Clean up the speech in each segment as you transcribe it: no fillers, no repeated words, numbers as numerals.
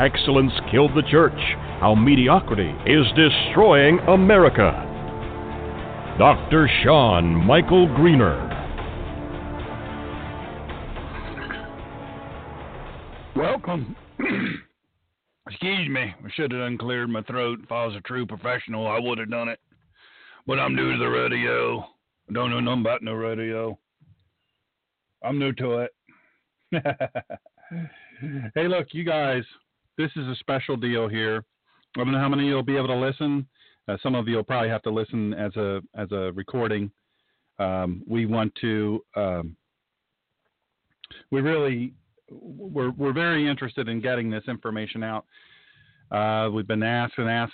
Excellence Killed the Church, How Mediocrity is Destroying America, Dr. Shawn Michael Greener. Welcome. Excuse me. I should have uncleared my throat. If I was a true professional, I would have done it. But I'm new to the rodeo. I don't know nothing about no rodeo. I'm new to it. Hey, look, you guys, this is a special deal here. I don't know how many of you will be able to listen. Some of you will probably have to listen as a recording. We're very interested in getting this information out. We've been asked, and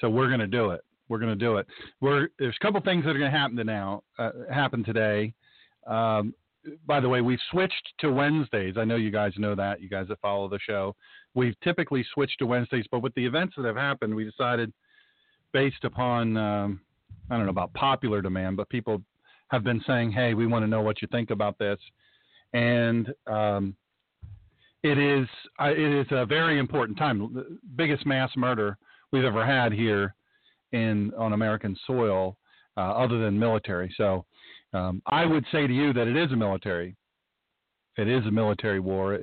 so we're going to do it. There's a couple things that are going to happen today. By the way, we've switched to Wednesdays. I know you guys know that, you guys that follow the show. We've typically switched to Wednesdays, but with the events that have happened, we decided, based upon, I don't know about popular demand, but people have been saying, hey, we want to know what you think about this. And it is a very important time. The biggest mass murder we've ever had here on American soil, other than military. So I would say to you that it is a military war.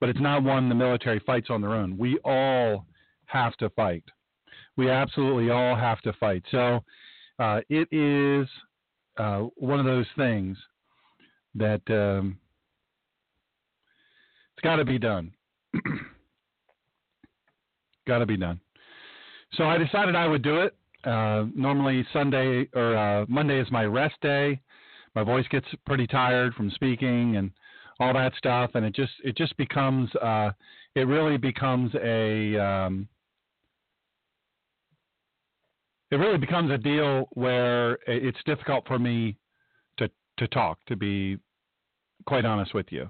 But it's not one the military fights on their own. We all have to fight. We absolutely all have to fight. So it is one of those things that it's got to be done. Got to be done. So I decided I would do it. Normally Sunday or Monday is my rest day. My voice gets pretty tired from speaking and all that stuff, and it just becomes it really becomes a deal where it's difficult for me to talk, to be quite honest with you,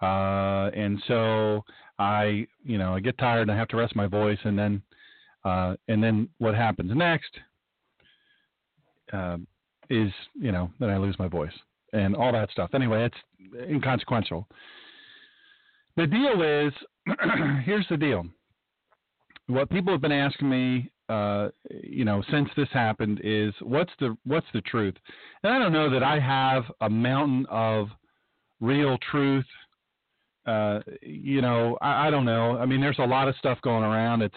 and so I get tired and I have to rest my voice, and then what happens next is that I lose my voice and all that stuff. Anyway, it's inconsequential. The deal is, here's the deal. What people have been asking me, since this happened, is what's the truth? And I don't know that I have a mountain of real truth. I don't know. I mean, there's a lot of stuff going around. It's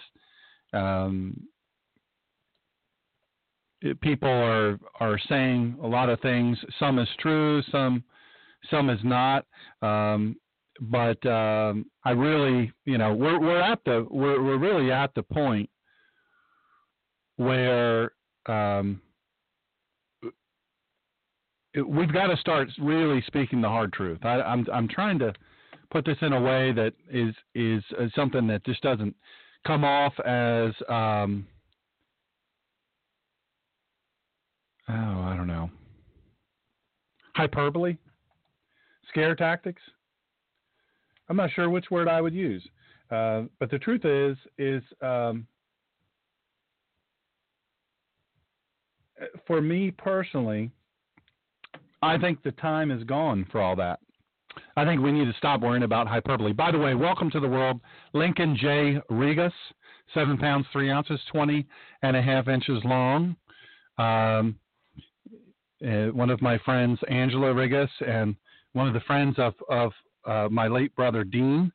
people are saying a lot of things. Some is true, some is not. I really, we're really at the point where we've got to start really speaking the hard truth. I'm trying to put this in a way that is something that just doesn't come off as. I don't know. Hyperbole? Scare tactics? I'm not sure which word I would use. But the truth is for me personally, I think the time is gone for all that. I think we need to stop worrying about hyperbole. By the way, welcome to the world, Lincoln J. Regus, 7 pounds, 3 ounces, 20.5 inches long. One of my friends, Angela Regus, and one of the friends of my late brother, Dean,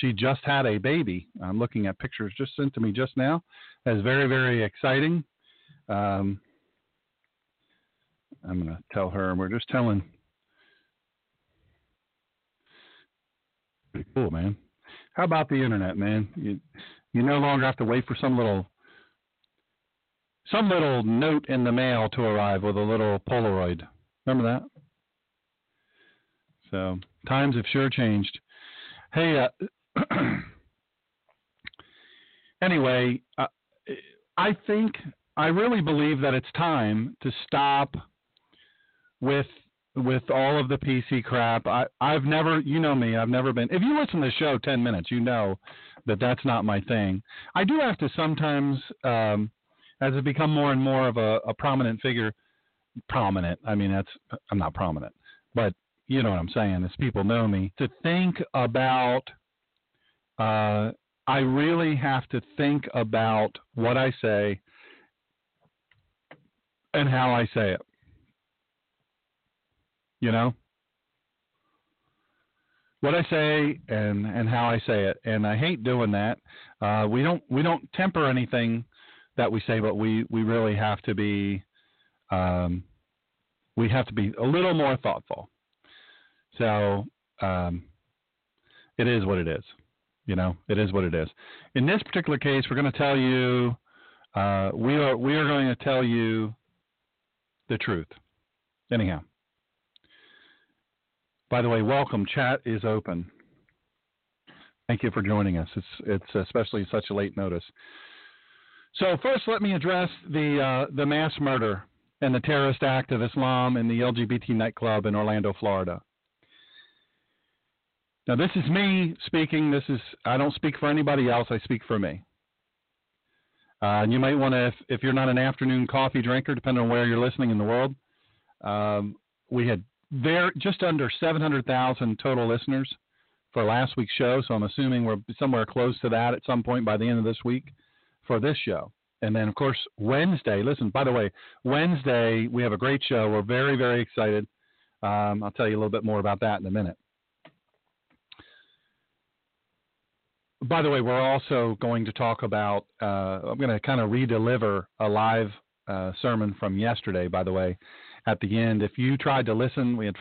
she just had a baby. I'm looking at pictures just sent to me just now. That's very, very exciting. I'm going to tell her, we're just telling. Pretty cool, man. How about the internet, man? You no longer have to wait for some little note in the mail to arrive with a little Polaroid. Remember that? So times have sure changed. Hey, anyway, I really believe that it's time to stop with all of the PC crap. I've never, you know me, I've never been, if you listen to the show 10 minutes, you know that that's not my thing. I do have to sometimes, as I become more and more of a prominent figure, I'm not prominent, but you know what I'm saying, as people know me, to think about, I really have to think about what I say and how I say it. You know, what I say and how I say it. And I hate doing that. We don't temper anything that we say, but we really have to be, a little more thoughtful. So it is what it is, you know, it is what it is. In this particular case, we're going to tell you, we are going to tell you the truth. Anyhow. By the way, welcome. Chat is open. Thank you for joining us. It's especially such a late notice. So first, let me address the mass murder and the terrorist act of Islam in the LGBT nightclub in Orlando, Florida. Now, this is me speaking. I don't speak for anybody else. I speak for me. And you might want to, if you're not an afternoon coffee drinker, depending on where you're listening in the world, we had just under 700,000 total listeners for last week's show, so I'm assuming we're somewhere close to that at some point by the end of this week for this show. And then, of course, Wednesday. Listen, by the way, Wednesday we have a great show. We're very, very excited. I'll tell you a little bit more about that in a minute. By the way, we're also going to talk about I'm going to kind of re-deliver a live sermon from yesterday, by the way. At the end, if you tried to listen, we had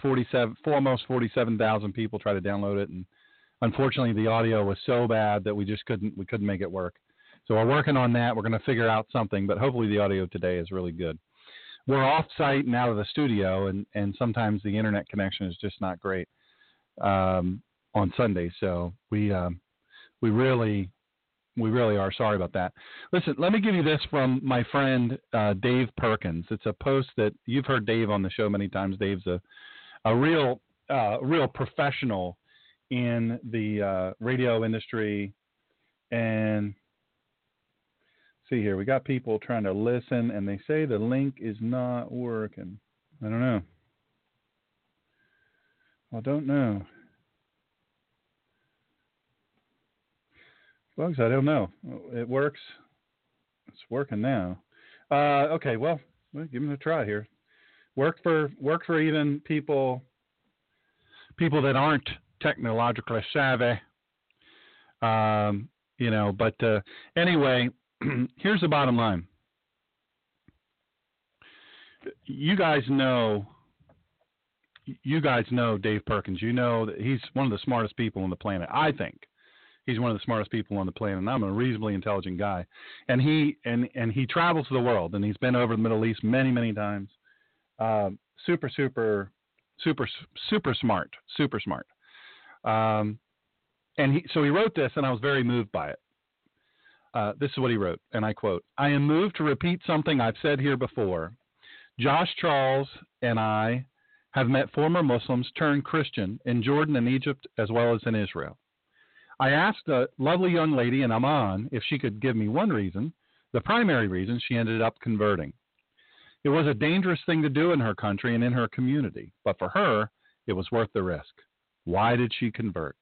almost 47,000 people try to download it, and unfortunately, the audio was so bad that we just couldn't make it work. So we're working on that. We're going to figure out something, but hopefully, the audio today is really good. We're off-site and out of the studio, and sometimes the internet connection is just not great on Sunday. So we really are sorry about that. Listen, let me give you this from my friend Dave Perkins. It's a post that you've heard Dave on the show many times. Dave's a real professional in the radio industry. And see here, we got people trying to listen, and they say the link is not working. I don't know. Bugs, I don't know. It works. It's working now. Okay, well, give it a try here. Work for even people that aren't technologically savvy. Anyway, here's the bottom line. You guys know Dave Perkins. You know that he's one of the smartest people on the planet, I think. He's one of the smartest people on the planet, and I'm a reasonably intelligent guy. And he travels the world, and he's been over the Middle East many, many times. Super smart. So he wrote this, and I was very moved by it. This is what he wrote, and I quote, "I am moved to repeat something I've said here before. Josh Charles and I have met former Muslims turned Christian in Jordan and Egypt as well as in Israel. I asked a lovely young lady, and I'm on, if she could give me one reason, the primary reason she ended up converting. It was a dangerous thing to do in her country and in her community, but for her, it was worth the risk. Why did she convert?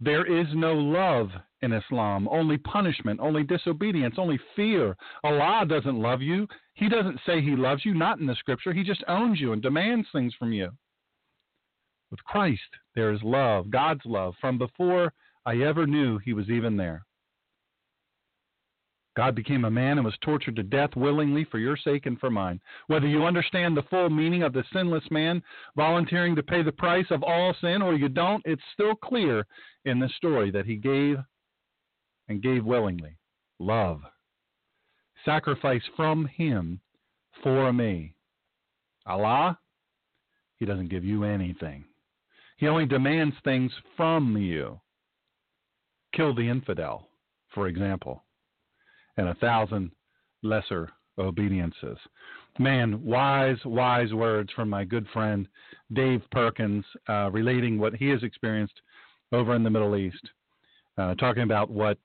There is no love in Islam, only punishment, only disobedience, only fear. Allah doesn't love you. He doesn't say he loves you, not in the scripture. He just owns you and demands things from you. With Christ, there is love, God's love, from before I ever knew he was even there. God became a man and was tortured to death willingly for your sake and for mine. Whether you understand the full meaning of the sinless man volunteering to pay the price of all sin or you don't, it's still clear in the story that he gave and gave willingly. Love. Sacrifice from him for me. Allah, he doesn't give you anything. He only demands things from you. Kill the infidel, for example. And 1,000 lesser obediences. Man, wise, wise words from my good friend Dave Perkins, relating what he has experienced over in the Middle East, talking about what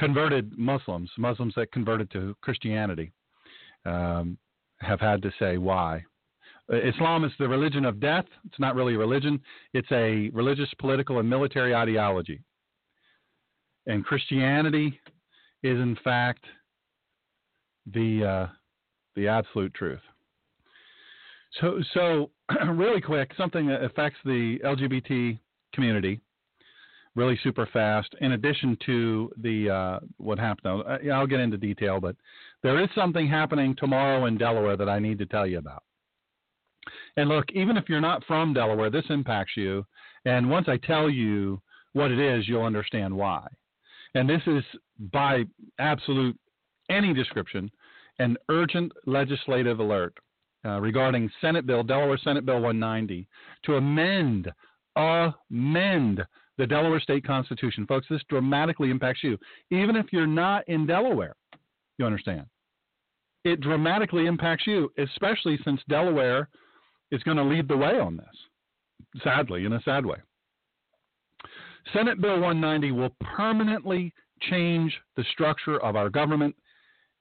converted Muslims that converted to Christianity, have had to say why. Islam is the religion of death. It's not really a religion. It's a religious, political, and military ideology. And Christianity is, in fact, the absolute truth. So really quick, something that affects the LGBT community really super fast. In addition to the what happened, I'll get into detail, but there is something happening tomorrow in Delaware that I need to tell you about. And look, even if you're not from Delaware, this impacts you. And once I tell you what it is, you'll understand why. And this is, by absolute any description, an urgent legislative alert regarding Delaware Senate Bill 190, to amend the Delaware state constitution. Folks, this dramatically impacts you. Even if you're not in Delaware, you understand. It dramatically impacts you, especially since Delaware is going to lead the way on this, sadly, in a sad way. Senate Bill 190 will permanently change the structure of our government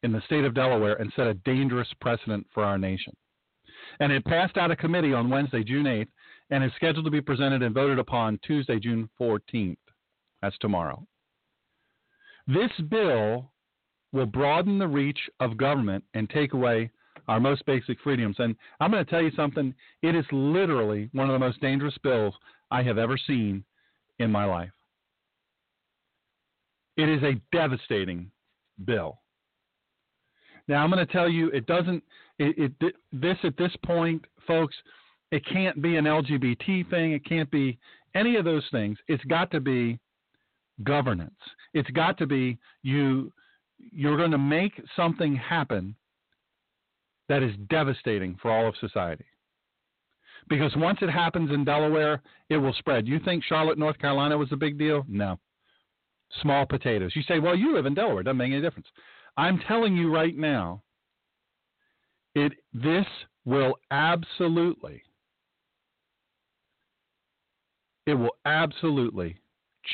in the state of Delaware and set a dangerous precedent for our nation. And it passed out of committee on Wednesday, June 8th, and is scheduled to be presented and voted upon Tuesday, June 14th. That's tomorrow. This bill will broaden the reach of government and take away our most basic freedoms. And I'm going to tell you something. It is literally one of the most dangerous bills I have ever seen in my life. It is a devastating bill. Now, I'm going to tell you, at this point, folks, it can't be an LGBT thing. It can't be any of those things. It's got to be governance. It's got to be you're going to make something happen that is devastating for all of society. Because once it happens in Delaware, it will spread. You think Charlotte, North Carolina was a big deal? No. Small potatoes. You say, well, you live in Delaware. It doesn't make any difference. I'm telling you right now, this will absolutely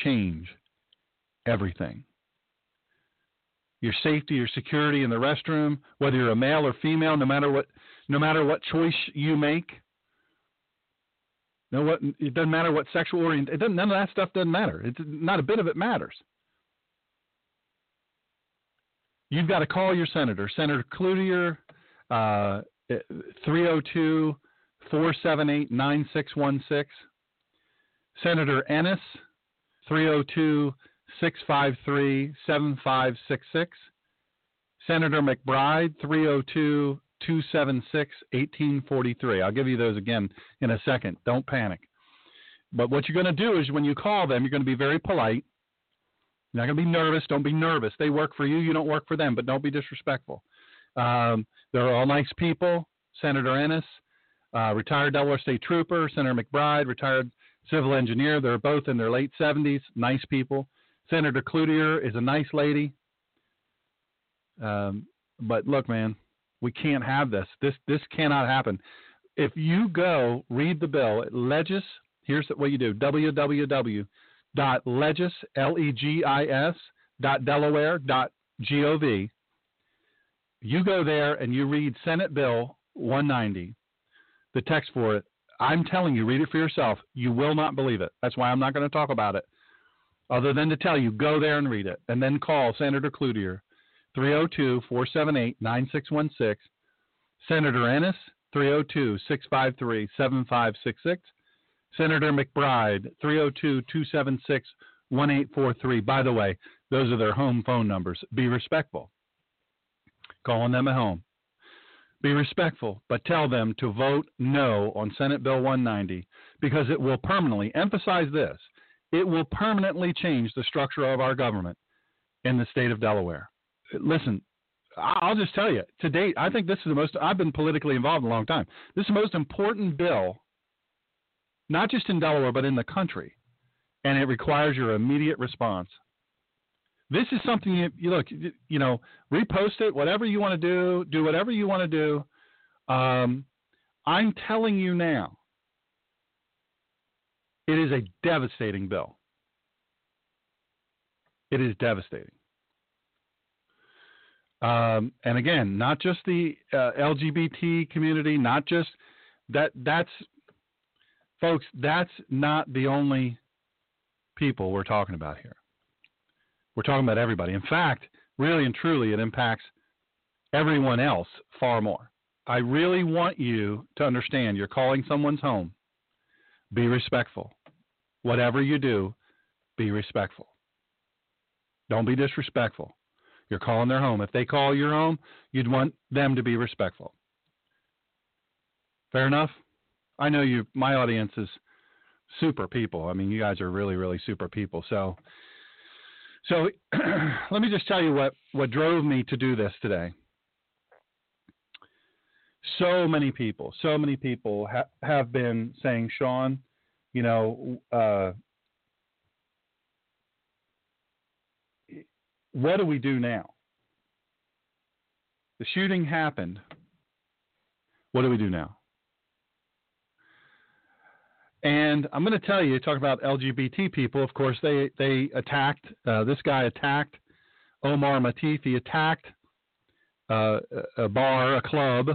change everything. Your safety, your security in the restroom, whether you're a male or female, no matter what choice you make. It doesn't matter what sexual orientation, none of that stuff doesn't matter. Not a bit of it matters. You've got to call your senator, Senator Cloutier, 302-478-9616. Senator Ennis, 302-653-7566. Senator McBride, 302-276-1843. I'll give you those again in a second. Don't panic. But what you're going to do is when you call them, you're going to be very polite. You're not going to be nervous. Don't be nervous. They work for you. You don't work for them, but don't be disrespectful. They're all nice people. Senator Ennis, retired Delaware State Trooper. Senator McBride, retired civil engineer. They're both in their late 70s. Nice people. Senator Cloutier is a nice lady. But look, man. We can't have this. This cannot happen. If you go read the bill, it legis Here's what you do: www.legis.delaware.gov. You go there and you read Senate Bill 190, the text for it. I'm telling you, read it for yourself. You will not believe it. That's why I'm not going to talk about it, other than to tell you, go there and read it. And then call Senator Cloutier, 302-478-9616. Senator Ennis, 302-653-7566. Senator McBride, 302-276-1843. By the way, those are their home phone numbers. Be respectful. Calling them at home. Be respectful, but tell them to vote no on Senate Bill 190 because it will permanently, emphasize this, it will permanently change the structure of our government in the state of Delaware. Listen, I'll just tell you, to date, I think this is the most, I've been politically involved in a long time. This is the most important bill, not just in Delaware, but in the country, and it requires your immediate response. This is something you look, you know, repost it, whatever you want to do, do whatever you want to do. I'm telling you now, it is a devastating bill. It is devastating. And again, not just the LGBT community, not just that. That's, folks, that's not the only people we're talking about here. We're talking about everybody. In fact, really and truly, it impacts everyone else far more. I really want you to understand you're calling someone's home. Be respectful. Whatever you do, be respectful. Don't be disrespectful. You're calling their home. If they call your home, you'd want them to be respectful. Fair enough? I know you. My audience is super people. I mean, you guys are really, really super people. So let me just tell you what drove me to do this today. So many people have been saying, Shawn, you know, what do we do now? The shooting happened. What do we do now? And I'm going to tell you, talk about LGBT people. Of course, they attacked, this guy attacked Omar Mateen. He attacked a bar, a club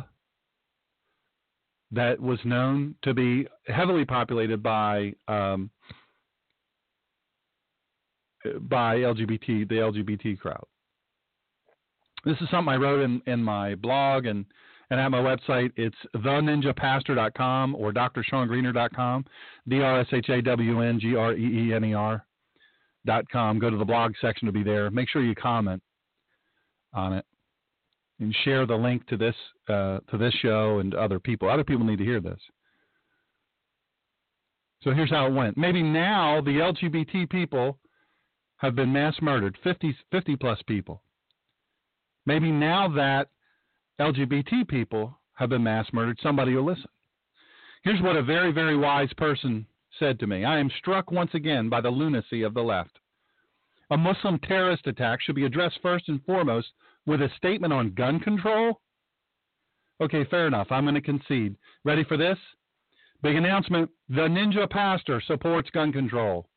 that was known to be heavily populated by the LGBT crowd. This is something I wrote in my blog and at my website. It's TheNinjaPastor.com or DrShawnGreener.com, DrShawnGreener.com. Go to the blog section to be there. Make sure you comment on it and share the link to this show and to other people. Other people need to hear this. So here's how it went. Maybe now the LGBT people have been mass murdered, 50 plus people. Maybe now that LGBT people have been mass murdered, somebody will listen. Here's what a very, very wise person said to me. I am struck once again by the lunacy of the left. A Muslim terrorist attack should be addressed first and foremost with a statement on gun control? Okay, fair enough. I'm going to concede. Ready for this? Big announcement. The Ninja Pastor supports gun control.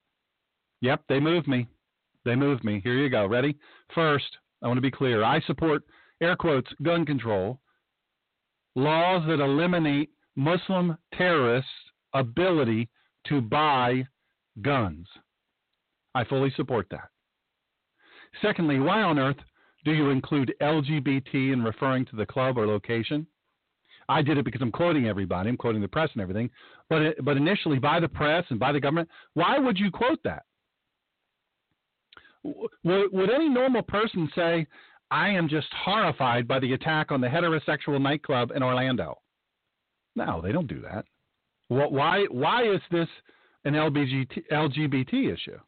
Yep, they moved me. Here you go. Ready? First, I want to be clear. I support, air quotes, gun control, laws that eliminate Muslim terrorists' ability to buy guns. I fully support that. Secondly, why on earth do you include LGBT in referring to the club or location? I did it because I'm quoting everybody. I'm quoting the press and everything. But initially, by the press and by the government, why would you quote that? Would any normal person say, I am just horrified by the attack on the heterosexual nightclub in Orlando? No, they don't do that. Why is this an LGBT issue?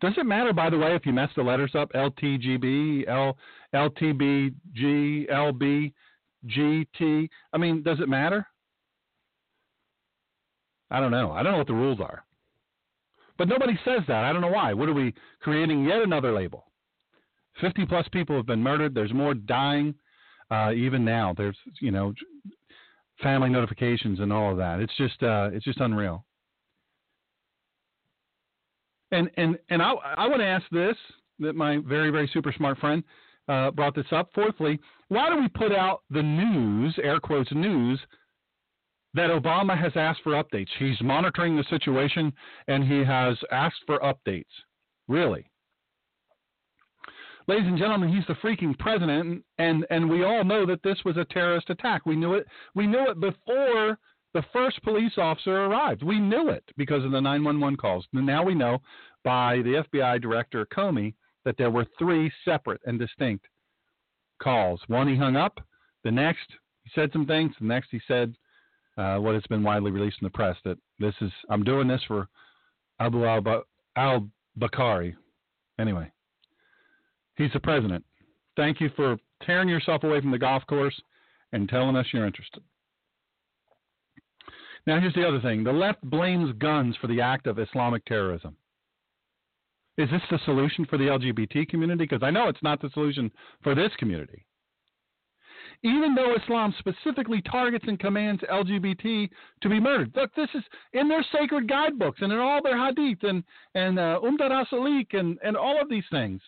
Does it matter, by the way, if you mess the letters up, LTGB, LTBG, LBGT? I mean, does it matter? I don't know. I don't know what the rules are. But nobody says that. I don't know why. What are we creating? Yet another label. 50 plus people have been murdered. There's more dying even now. There's, you know, family notifications and all of that. It's just unreal. And I want to ask this, that my very, very super smart friend brought this up. Fourthly, why do we put out the news, air quotes news, that Obama has asked for updates? He's monitoring the situation, and he has asked for updates. Really? Ladies and gentlemen, he's the freaking president, and we all know that this was a terrorist attack. We knew it. We knew it before the first police officer arrived. We knew it because of the 911 calls. And now we know by the FBI director Comey that there were three separate and distinct calls. One, he hung up. The next, he said some things. The next, he said what has been widely released in the press, that this is, I'm doing this for Abu al-Bakari. Anyway, he's the president. Thank you for tearing yourself away from the golf course and telling us you're interested. Now, here's the other thing. The left blames guns for the act of Islamic terrorism. Is this the solution for the LGBT community? Because I know it's not the solution for this community. Even though Islam specifically targets and commands LGBT to be murdered. Look, this is in their sacred guidebooks and in all their hadith and Umdat As-Salik and all of these things.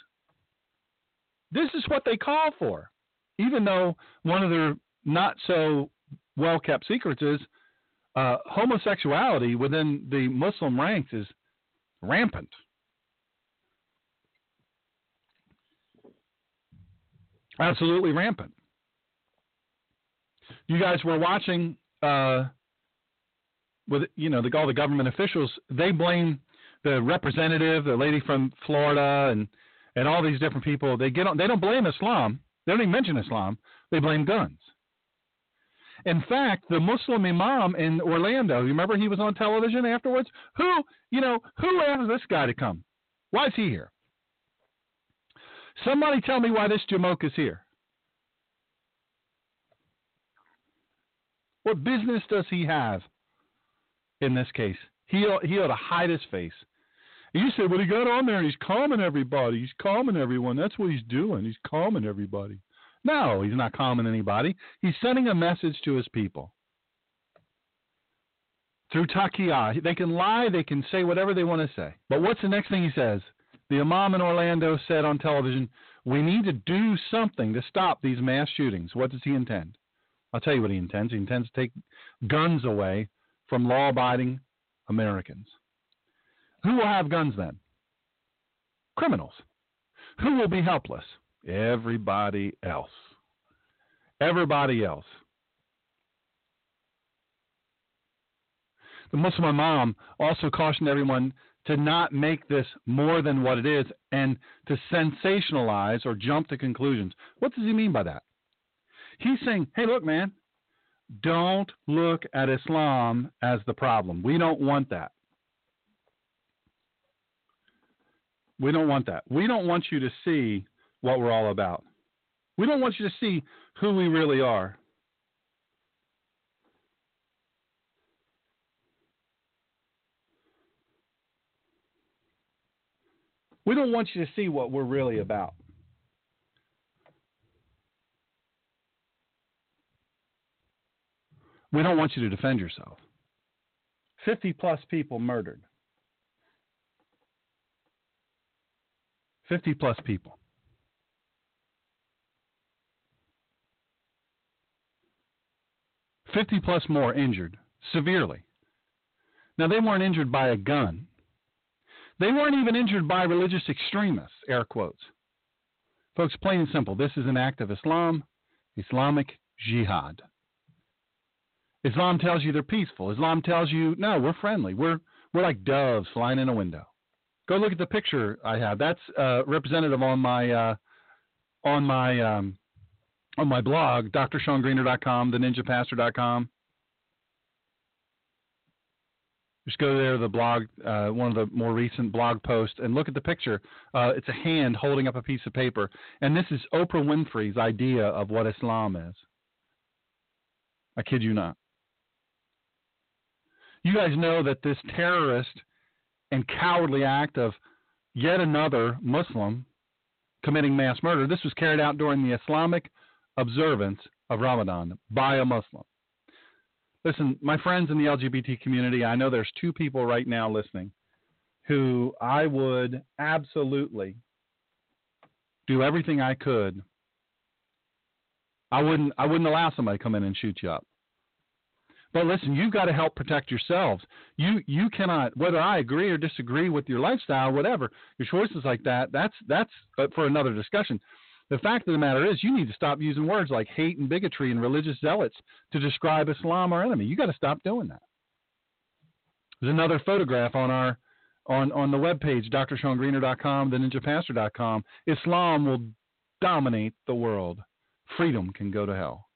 This is what they call for, even though one of their not-so-well-kept secrets is homosexuality within the Muslim ranks is rampant. Absolutely rampant. You guys were watching with, you know, all the government officials. They blame the representative, the lady from Florida, and all these different people. They get on. They don't blame Islam. They don't even mention Islam. They blame guns. In fact, the Muslim imam in Orlando, you remember he was on television afterwards? Who asked this guy to come? Why is he here? Somebody tell me why this jamoke is here. What business does he have in this case? He ought to hide his face. And you say, well, he got on there and he's calming everybody. He's calming everyone. That's what he's doing. He's calming everybody. No, he's not calming anybody. He's sending a message to his people. Through taqiyah, they can lie, they can say whatever they want to say. But what's the next thing he says? The imam in Orlando said on television, we need to do something to stop these mass shootings. What does he intend? I'll tell you what he intends. He intends to take guns away from law-abiding Americans. Who will have guns then? Criminals. Who will be helpless? Everybody else. Everybody else. The Muslim imam also cautioned everyone to not make this more than what it is and to sensationalize or jump to conclusions. What does he mean by that? He's saying, hey, look, man, don't look at Islam as the problem. We don't want that. We don't want that. We don't want you to see what we're all about. We don't want you to see who we really are. We don't want you to see what we're really about. We don't want you to defend yourself. 50-plus people murdered. 50-plus people. +50 more injured, severely. Now, they weren't injured by a gun. They weren't even injured by religious extremists, air quotes. Folks, plain and simple, this is an act of Islam, Islamic jihad. Islam tells you they're peaceful. Islam tells you, no, we're friendly. We're like doves flying in a window. Go look at the picture I have. That's representative on my blog, DrShawnGreener.com, TheNinjaPastor.com. Just go there, the blog, one of the more recent blog posts, and look at the picture. It's a hand holding up a piece of paper. And this is Oprah Winfrey's idea of what Islam is. I kid you not. You guys know that this terrorist and cowardly act of yet another Muslim committing mass murder, this was carried out during the Islamic observance of Ramadan by a Muslim. Listen, my friends in the LGBT community, I know there's two people right now listening who I would absolutely do everything I could. I wouldn't allow somebody to come in and shoot you up. But listen, you've got to help protect yourselves. You cannot, whether I agree or disagree with your lifestyle, whatever, your choices like that, that's for another discussion. The fact of the matter is you need to stop using words like hate and bigotry and religious zealots to describe Islam or enemy. You got to stop doing that. There's another photograph on our on the webpage, DrShawnGreener.com, TheNinjaPastor.com. Islam will dominate the world. Freedom can go to hell.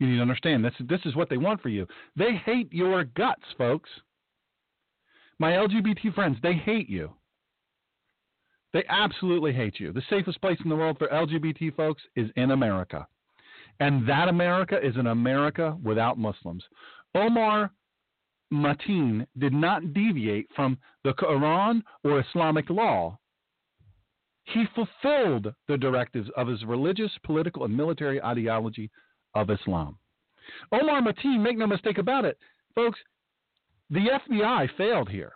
You need to understand this is what they want for you. They hate your guts, folks. My LGBT friends, they hate you. They absolutely hate you. The safest place in the world for LGBT folks is in America. And that America is an America without Muslims. Omar Mateen did not deviate from the Quran or Islamic law. He fulfilled the directives of his religious, political, and military ideology of Islam. Omar Mateen, make no mistake about it, folks, the FBI failed here.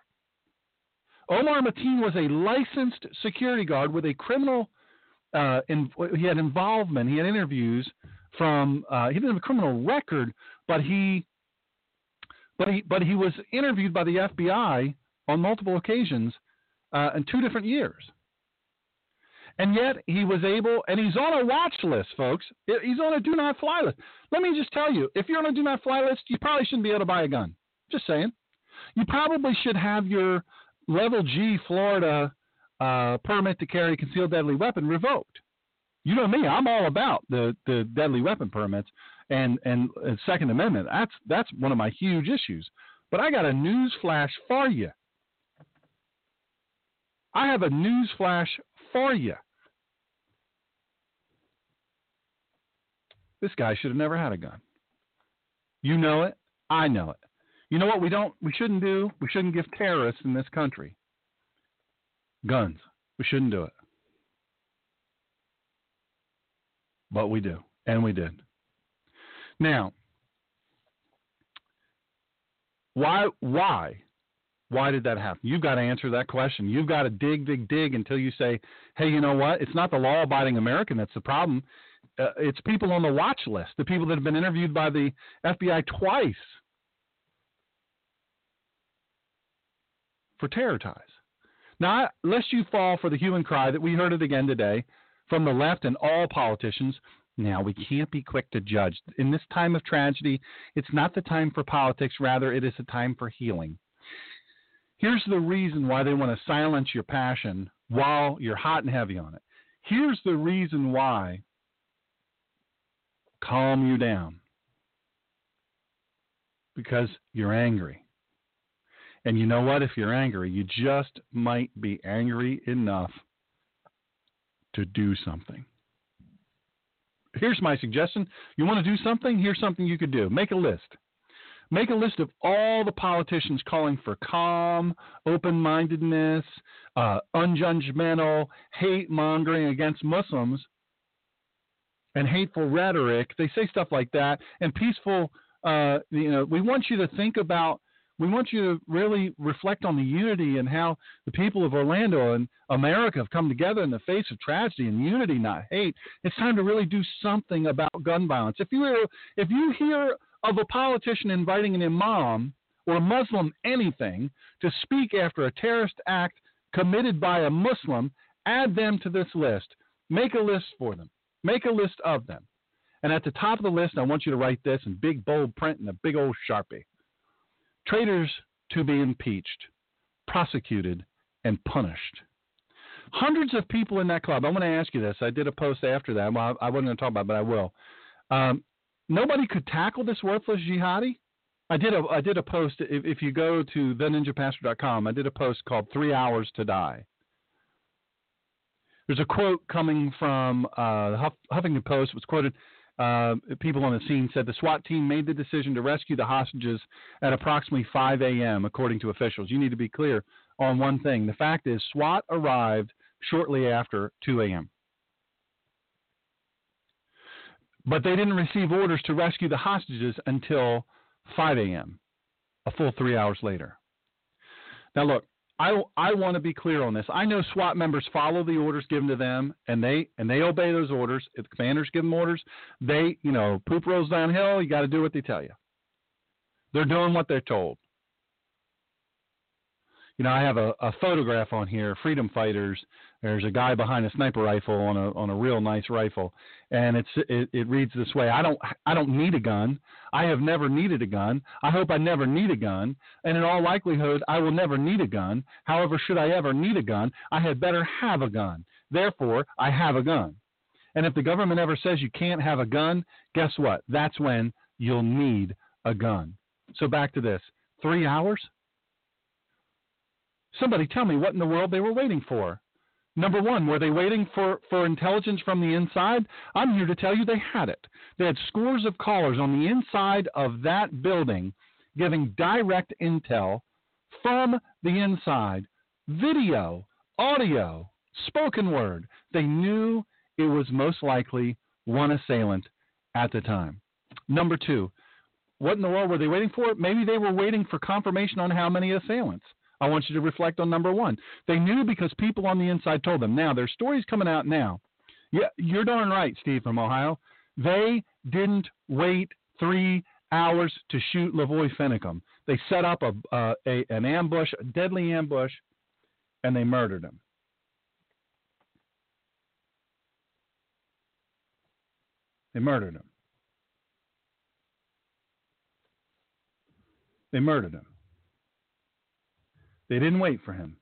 Omar Mateen was a licensed security guard with a criminal, he had involvement, he had interviews from, he didn't have a criminal record, but he was interviewed by the FBI on multiple occasions in 2 different years. And yet he was able, and he's on a watch list, folks. He's on a do not fly list. Let me just tell you, if you're on a do not fly list, you probably shouldn't be able to buy a gun. Just saying. You probably should have your level G Florida permit to carry concealed deadly weapon revoked. You know me, I'm all about the deadly weapon permits and Second Amendment. That's one of my huge issues. But I got a news flash for you. I have a news flash for you. This guy should have never had a gun. You know it. I know it. You know what we shouldn't do? We shouldn't give terrorists in this country guns. We shouldn't do it. But we do. And we did. Now, why did that happen? You've got to answer that question. You've got to dig until you say, hey, you know what? It's not the law-abiding American that's the problem. It's people on the watch list, the people that have been interviewed by the FBI twice for terror ties. Now, lest you fall for the hue and cry that we heard it again today from the left and all politicians, now we can't be quick to judge. In this time of tragedy, it's not the time for politics. Rather, it is a time for healing. Here's the reason why they want to silence your passion while you're hot and heavy on it. Here's the reason why. Calm you down because you're angry. And you know what? If you're angry, you just might be angry enough to do something. Here's my suggestion. You want to do something? Here's something you could do. Make a list. Make a list of all the politicians calling for calm, open-mindedness, unjudgmental, hate-mongering against Muslims and hateful rhetoric. They say stuff like that. And peaceful, we want you to think about, we want you to really reflect on the unity and how the people of Orlando and America have come together in the face of tragedy and unity, not hate. It's time to really do something about gun violence. If you hear of a politician inviting an imam or a Muslim anything to speak after a terrorist act committed by a Muslim, add them to this list. Make a list for them. Make a list of them. And at the top of the list, I want you to write this in big, bold print and a big old Sharpie. Traitors to be impeached, prosecuted, and punished. Hundreds of people in that club. I want to ask you this. I did a post after that. Well, I wasn't going to talk about it, but I will. Nobody could tackle this worthless jihadi. I did a post. If you go to TheNinjaPastor.com, I did a post called 3 Hours to Die. There's a quote coming from Huffington Post. It was quoted. People on the scene said the SWAT team made the decision to rescue the hostages at approximately 5 a.m., according to officials. You need to be clear on one thing. The fact is SWAT arrived shortly after 2 a.m., but they didn't receive orders to rescue the hostages until 5 a.m., a full 3 hours later. Now, look, I want to be clear on this. I know SWAT members follow the orders given to them, and they obey those orders. If the commanders give them orders, they, you know, poop rolls downhill. You got to do what they tell you. They're doing what they're told. You know, I have a photograph on here, Freedom Fighters. There's a guy behind a sniper rifle on a real nice rifle, and it reads this way: I don't need a gun. I have never needed a gun. I hope I never need a gun, and in all likelihood, I will never need a gun. However, should I ever need a gun, I had better have a gun. Therefore, I have a gun. And if the government ever says you can't have a gun, guess what? That's when you'll need a gun. So back to this: 3 hours. Somebody tell me what in the world they were waiting for. Number one, were they waiting for intelligence from the inside? I'm here to tell you they had it. They had scores of callers on the inside of that building giving direct intel from the inside, video, audio, spoken word. They knew it was most likely one assailant at the time. Number two, what in the world were they waiting for? Maybe they were waiting for confirmation on how many assailants. I want you to reflect on number one. They knew because people on the inside told them. Now, their story's coming out now. Yeah, you're darn right, Steve from Ohio. They didn't wait 3 hours to shoot LaVoy Finicum. They set up an ambush, a deadly ambush, and they murdered him. They didn't wait for him.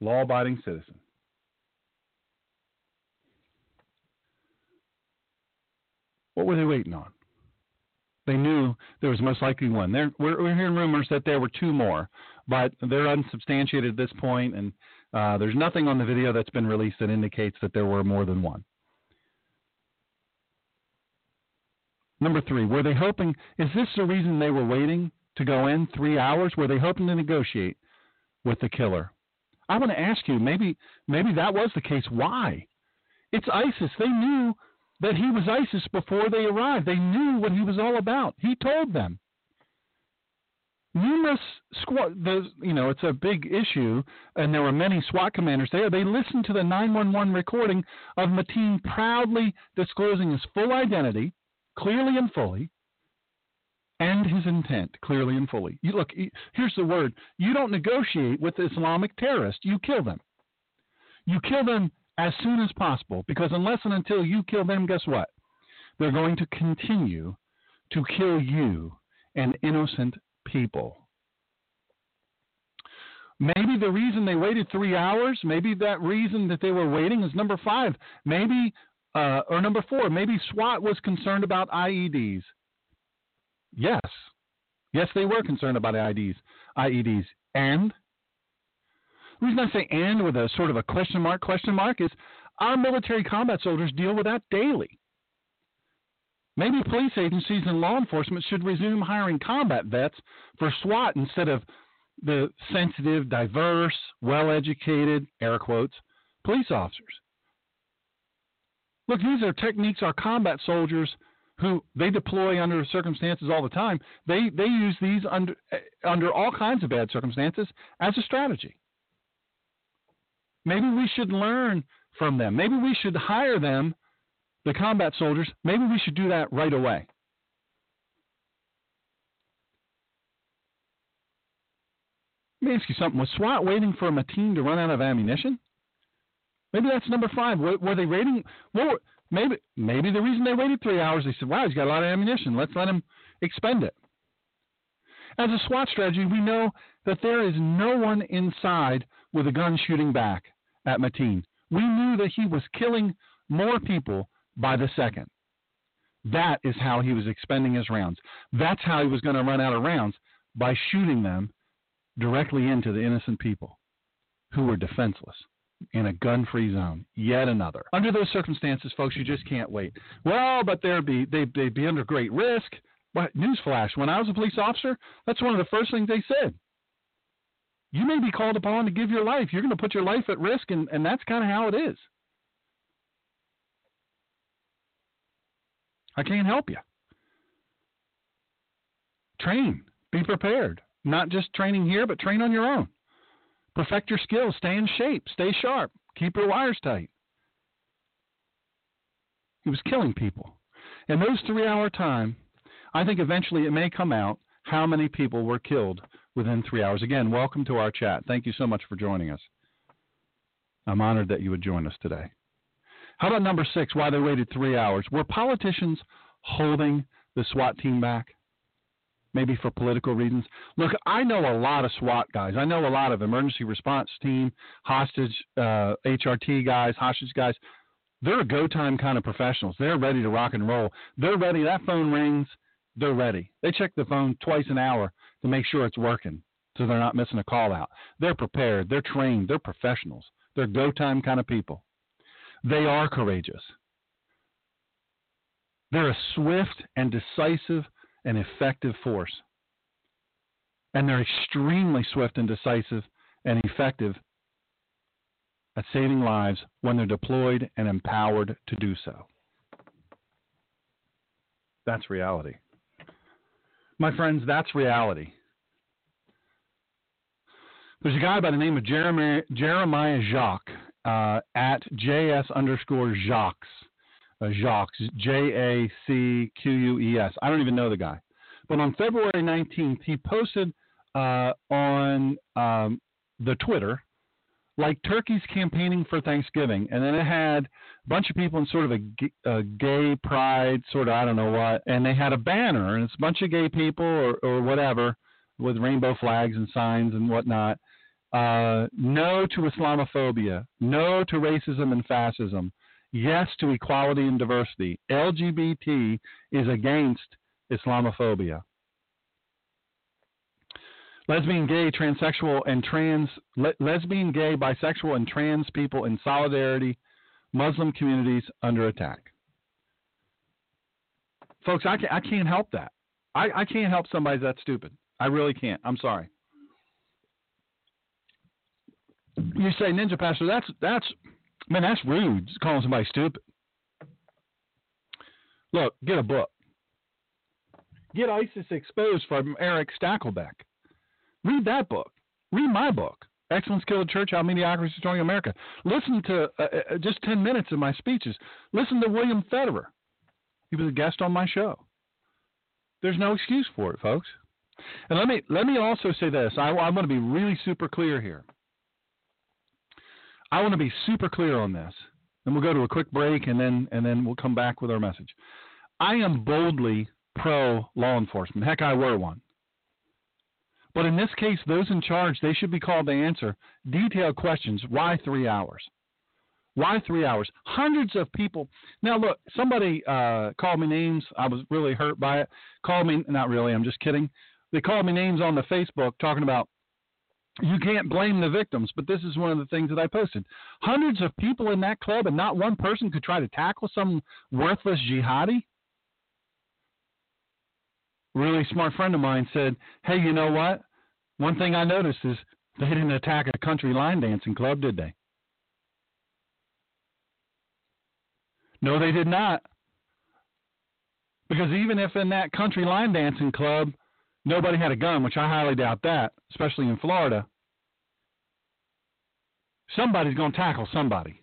Law-abiding citizen. What were they waiting on? They knew there was most likely one. We're hearing rumors that there were two more, but they're unsubstantiated at this point, and there's nothing on the video that's been released that indicates that there were more than one. Number three, were they hoping, is this the reason they were waiting to go in 3 hours? Were they hoping to negotiate with the killer? I want to ask you, maybe that was the case. Why? It's ISIS. They knew that he was ISIS before they arrived. They knew what he was all about. He told them. Numerous SWAT, it's a big issue, and there were many SWAT commanders there. They listened to the 911 recording of Mateen proudly disclosing his full identity, clearly and fully, and his intent, clearly and fully. You look, here's the word. You don't negotiate with Islamic terrorists. You kill them. You kill them as soon as possible, because unless and until you kill them, guess what? They're going to continue to kill you and innocent people. Maybe the reason they waited 3 hours, maybe that reason that they were waiting is number five. Maybe, or number four, maybe SWAT was concerned about IEDs. Yes, they were concerned about IEDs. And the reason I say and with a sort of a question mark is our military combat soldiers deal with that daily. Maybe police agencies and law enforcement should resume hiring combat vets for SWAT instead of the sensitive, diverse, well-educated, air quotes, police officers. Look, these are techniques our combat soldiers who they deploy under circumstances all the time, they use these under all kinds of bad circumstances as a strategy. Maybe we should learn from them. Maybe we should hire them, the combat soldiers. Maybe we should do that right away. Let me ask you something. Was SWAT waiting for Mateen to run out of ammunition? Maybe that's number five. Were they waiting? Maybe the reason they waited 3 hours, they said, wow, he's got a lot of ammunition. Let's let him expend it. As a SWAT strategy, we know that there is no one inside with a gun shooting back at Mateen. We knew that he was killing more people by the second. That is how he was expending his rounds. That's how he was going to run out of rounds, by shooting them directly into the innocent people who were defenseless in a gun-free zone, yet another. Under those circumstances, folks, you just can't wait. Well, but they'd be under great risk. But newsflash, when I was a police officer, that's one of the first things they said. You may be called upon to give your life. You're going to put your life at risk, and that's kind of how it is. I can't help you. Train. Be prepared. Not just training here, but train on your own. Perfect your skills. Stay in shape. Stay sharp. Keep your wires tight. He was killing people. In those 3-hour time, I think eventually it may come out how many people were killed within 3 hours. Again, welcome to our chat. Thank you so much for joining us. I'm honored that you would join us today. How about number 6, why they waited 3 hours? Were politicians holding the SWAT team back? Maybe for political reasons. Look, I know a lot of SWAT guys. I know a lot of emergency response team, hostage, HRT guys, hostage guys. They're a go-time kind of professionals. They're ready to rock and roll. They're ready. That phone rings. They're ready. They check the phone twice an hour to make sure it's working so they're not missing a call out. They're prepared. They're trained. They're professionals. They're go-time kind of people. They are courageous. They're a swift and decisive and effective force. And they're extremely swift and decisive and effective at saving lives when they're deployed and empowered to do so. That's reality. My friends, that's reality. There's a guy by the name of Jeremiah Jacques, at JS_Jacques. Jacques, Jacques. I don't even know the guy. But on February 19th, he posted on the Twitter, like turkeys campaigning for Thanksgiving. And then it had a bunch of people in sort of a gay pride, sort of, I don't know what. And they had a banner, and it's a bunch of gay people or whatever with rainbow flags and signs and whatnot. No to Islamophobia. No to racism and fascism. Yes to equality and diversity. LGBT is against Islamophobia. Lesbian, gay, transsexual, and trans lesbian, gay, bisexual, and trans people in solidarity. Muslim communities under attack. Folks, I can't help that. I can't help somebody that's stupid. I really can't. I'm sorry. You say, Ninja Pastor, that's rude, calling somebody stupid. Look, get a book. Get ISIS Exposed from Eric Stackelbeck. Read that book. Read my book, Excellence Killed the Church, How Mediocrity is Destroying America. Listen to just 10 minutes of my speeches. Listen to William Federer. He was a guest on my show. There's no excuse for it, folks. And let me also say this. I want to be really super clear here. I want to be super clear on this. And we'll go to a quick break, and then we'll come back with our message. I am boldly pro-law enforcement. Heck, I were one. But in this case, those in charge, they should be called to answer detailed questions. Why 3 hours? Why 3 hours? Hundreds of people. Now, look, somebody called me names. I was really hurt by it. Not really, I'm just kidding. They called me names on the Facebook talking about, you can't blame the victims, but this is one of the things that I posted. Hundreds of people in that club, and not one person could try to tackle some worthless jihadi. A really smart friend of mine said, hey, you know what? One thing I noticed is they didn't attack a country line dancing club, did they? No, they did not. Because even if in that country line dancing club, nobody had a gun, which I highly doubt that, especially in Florida. Somebody's going to tackle somebody.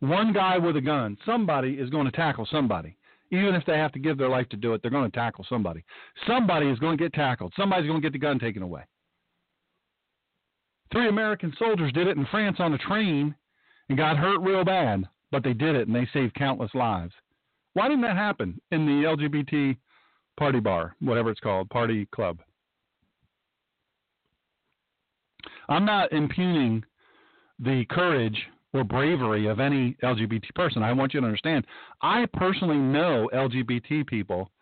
One guy with a gun, somebody is going to tackle somebody. Even if they have to give their life to do it, they're going to tackle somebody. Somebody is going to get tackled. Somebody's going to get the gun taken away. 3 American soldiers did it in France on a train and got hurt real bad, but they did it, and they saved countless lives. Why didn't that happen in the LGBT party bar, whatever it's called, party club? I'm not impugning the courage or bravery of any LGBT person. I want you to understand, I personally know LGBT people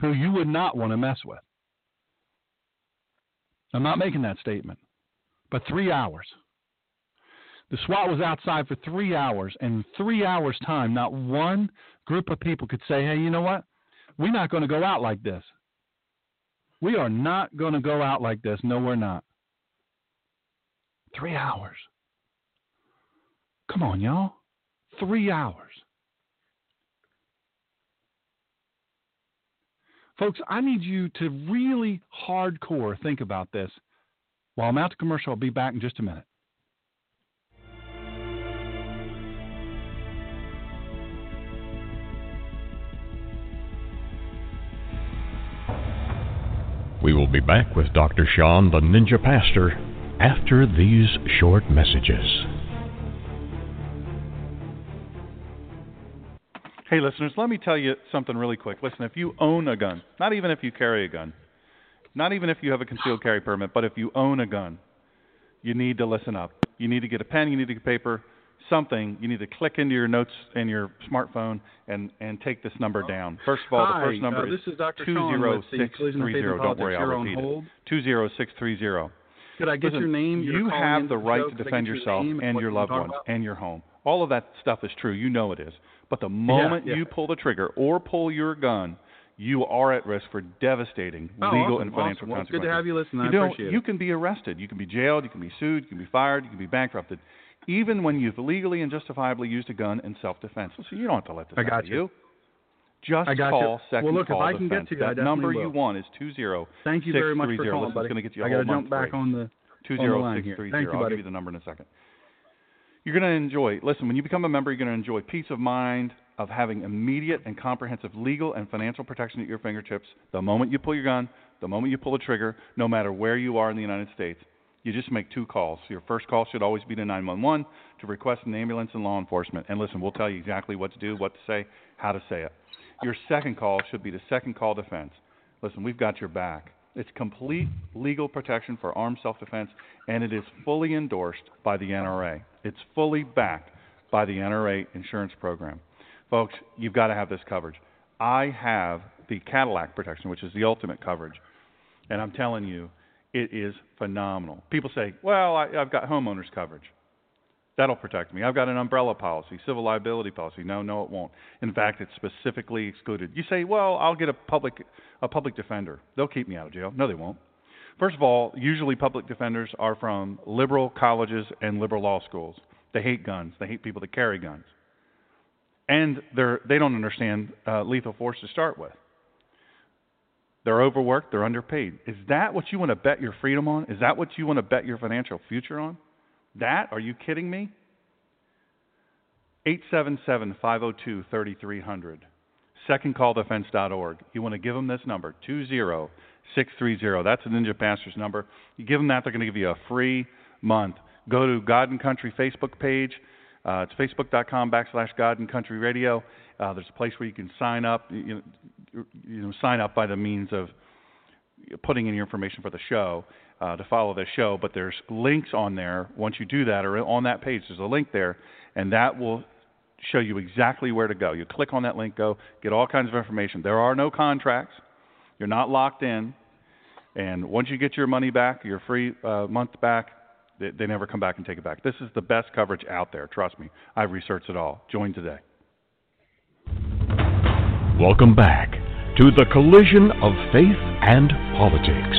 who you would not want to mess with. I'm not making that statement. But 3 hours. The SWAT was outside for 3 hours, and in 3 hours' time, not one group of people could say, hey, you know what? We're not going to go out like this. We are not going to go out like this. No, we're not. 3 hours. Come on, y'all. 3 hours. Folks, I need you to really hardcore think about this While I'm out to commercial, I'll be back in just a minute. We will be back with Dr. Shawn, the Ninja Pastor, after these short messages. Hey, listeners, let me tell you something really quick. Listen, if you own a gun, not even if you carry a gun, not even if you have a concealed carry permit, but if you own a gun, you need to listen up. You need to get a pen, you need to get paper, something. You need to click into your notes in your smartphone and take this number down. First of all, the first number is 20630. Don't worry, I'll repeat it. 20630. Could I get your name? You have the right to defend yourself and your loved ones and your home. All of that stuff is true. You know it is. But the moment you pull the trigger or pull your gun, you are at risk for devastating legal and financial consequences. Well, good to have you listen. I appreciate it. You can be arrested. You can be jailed. You can be sued. You can be fired. You can be bankrupted, even when you've legally and justifiably used a gun in self-defense. So you don't have to let this happen to you. Just call Second Call Defense. That number you want is 20630. Thank you very much for calling, buddy. It's going to get you a whole month free. I got to jump back on the 20630. Thank you, buddy. I'll give you the number in a second. You're going to enjoy, listen, when you become a member, you're going to enjoy peace of mind of having immediate and comprehensive legal and financial protection at your fingertips the moment you pull your gun, the moment you pull the trigger, no matter where you are in the United States. You just make two calls. Your first call should always be to 911 to request an ambulance and law enforcement. And listen, we'll tell you exactly what to do, what to say, how to say it. Your second call should be to Second Call Defense. Listen, we've got your back. It's complete legal protection for armed self-defense, and it is fully endorsed by the NRA. It's fully backed by the NRA insurance program. Folks, you've got to have this coverage. I have the Cadillac protection, which is the ultimate coverage, and I'm telling you, it is phenomenal. People say, well, I've got homeowners coverage. That'll protect me. I've got an umbrella policy, civil liability policy. No, it won't. In fact, it's specifically excluded. You say, well, I'll get a public defender. They'll keep me out of jail. No, they won't. First of all, usually public defenders are from liberal colleges and liberal law schools. They hate guns. They hate people that carry guns. And they don't understand lethal force to start with. They're overworked. They're underpaid. Is that what you want to bet your freedom on? Is that what you want to bet your financial future on? That? Are you kidding me? 877-502-3300. SecondCallDefense.org. You want to give them this number, 20630. That's the Ninja Pastor's number. You give them that, they're going to give you a free month. Go to God in Country Facebook page. It's facebook.com/God in Country Radio. There's a place where you can sign up. You know, sign up by the means of putting in your information for the show. To follow this show, but there's links on there. Once you do that, or on that page, there's a link there, and that will show you exactly where to go. You click on that link, go, get all kinds of information. There are no contracts. You're not locked in, and once you get your money back, your free month back, they never come back and take it back. This is the best coverage out there. Trust me. I've researched it all. Join today. Welcome back to the collision of faith and politics.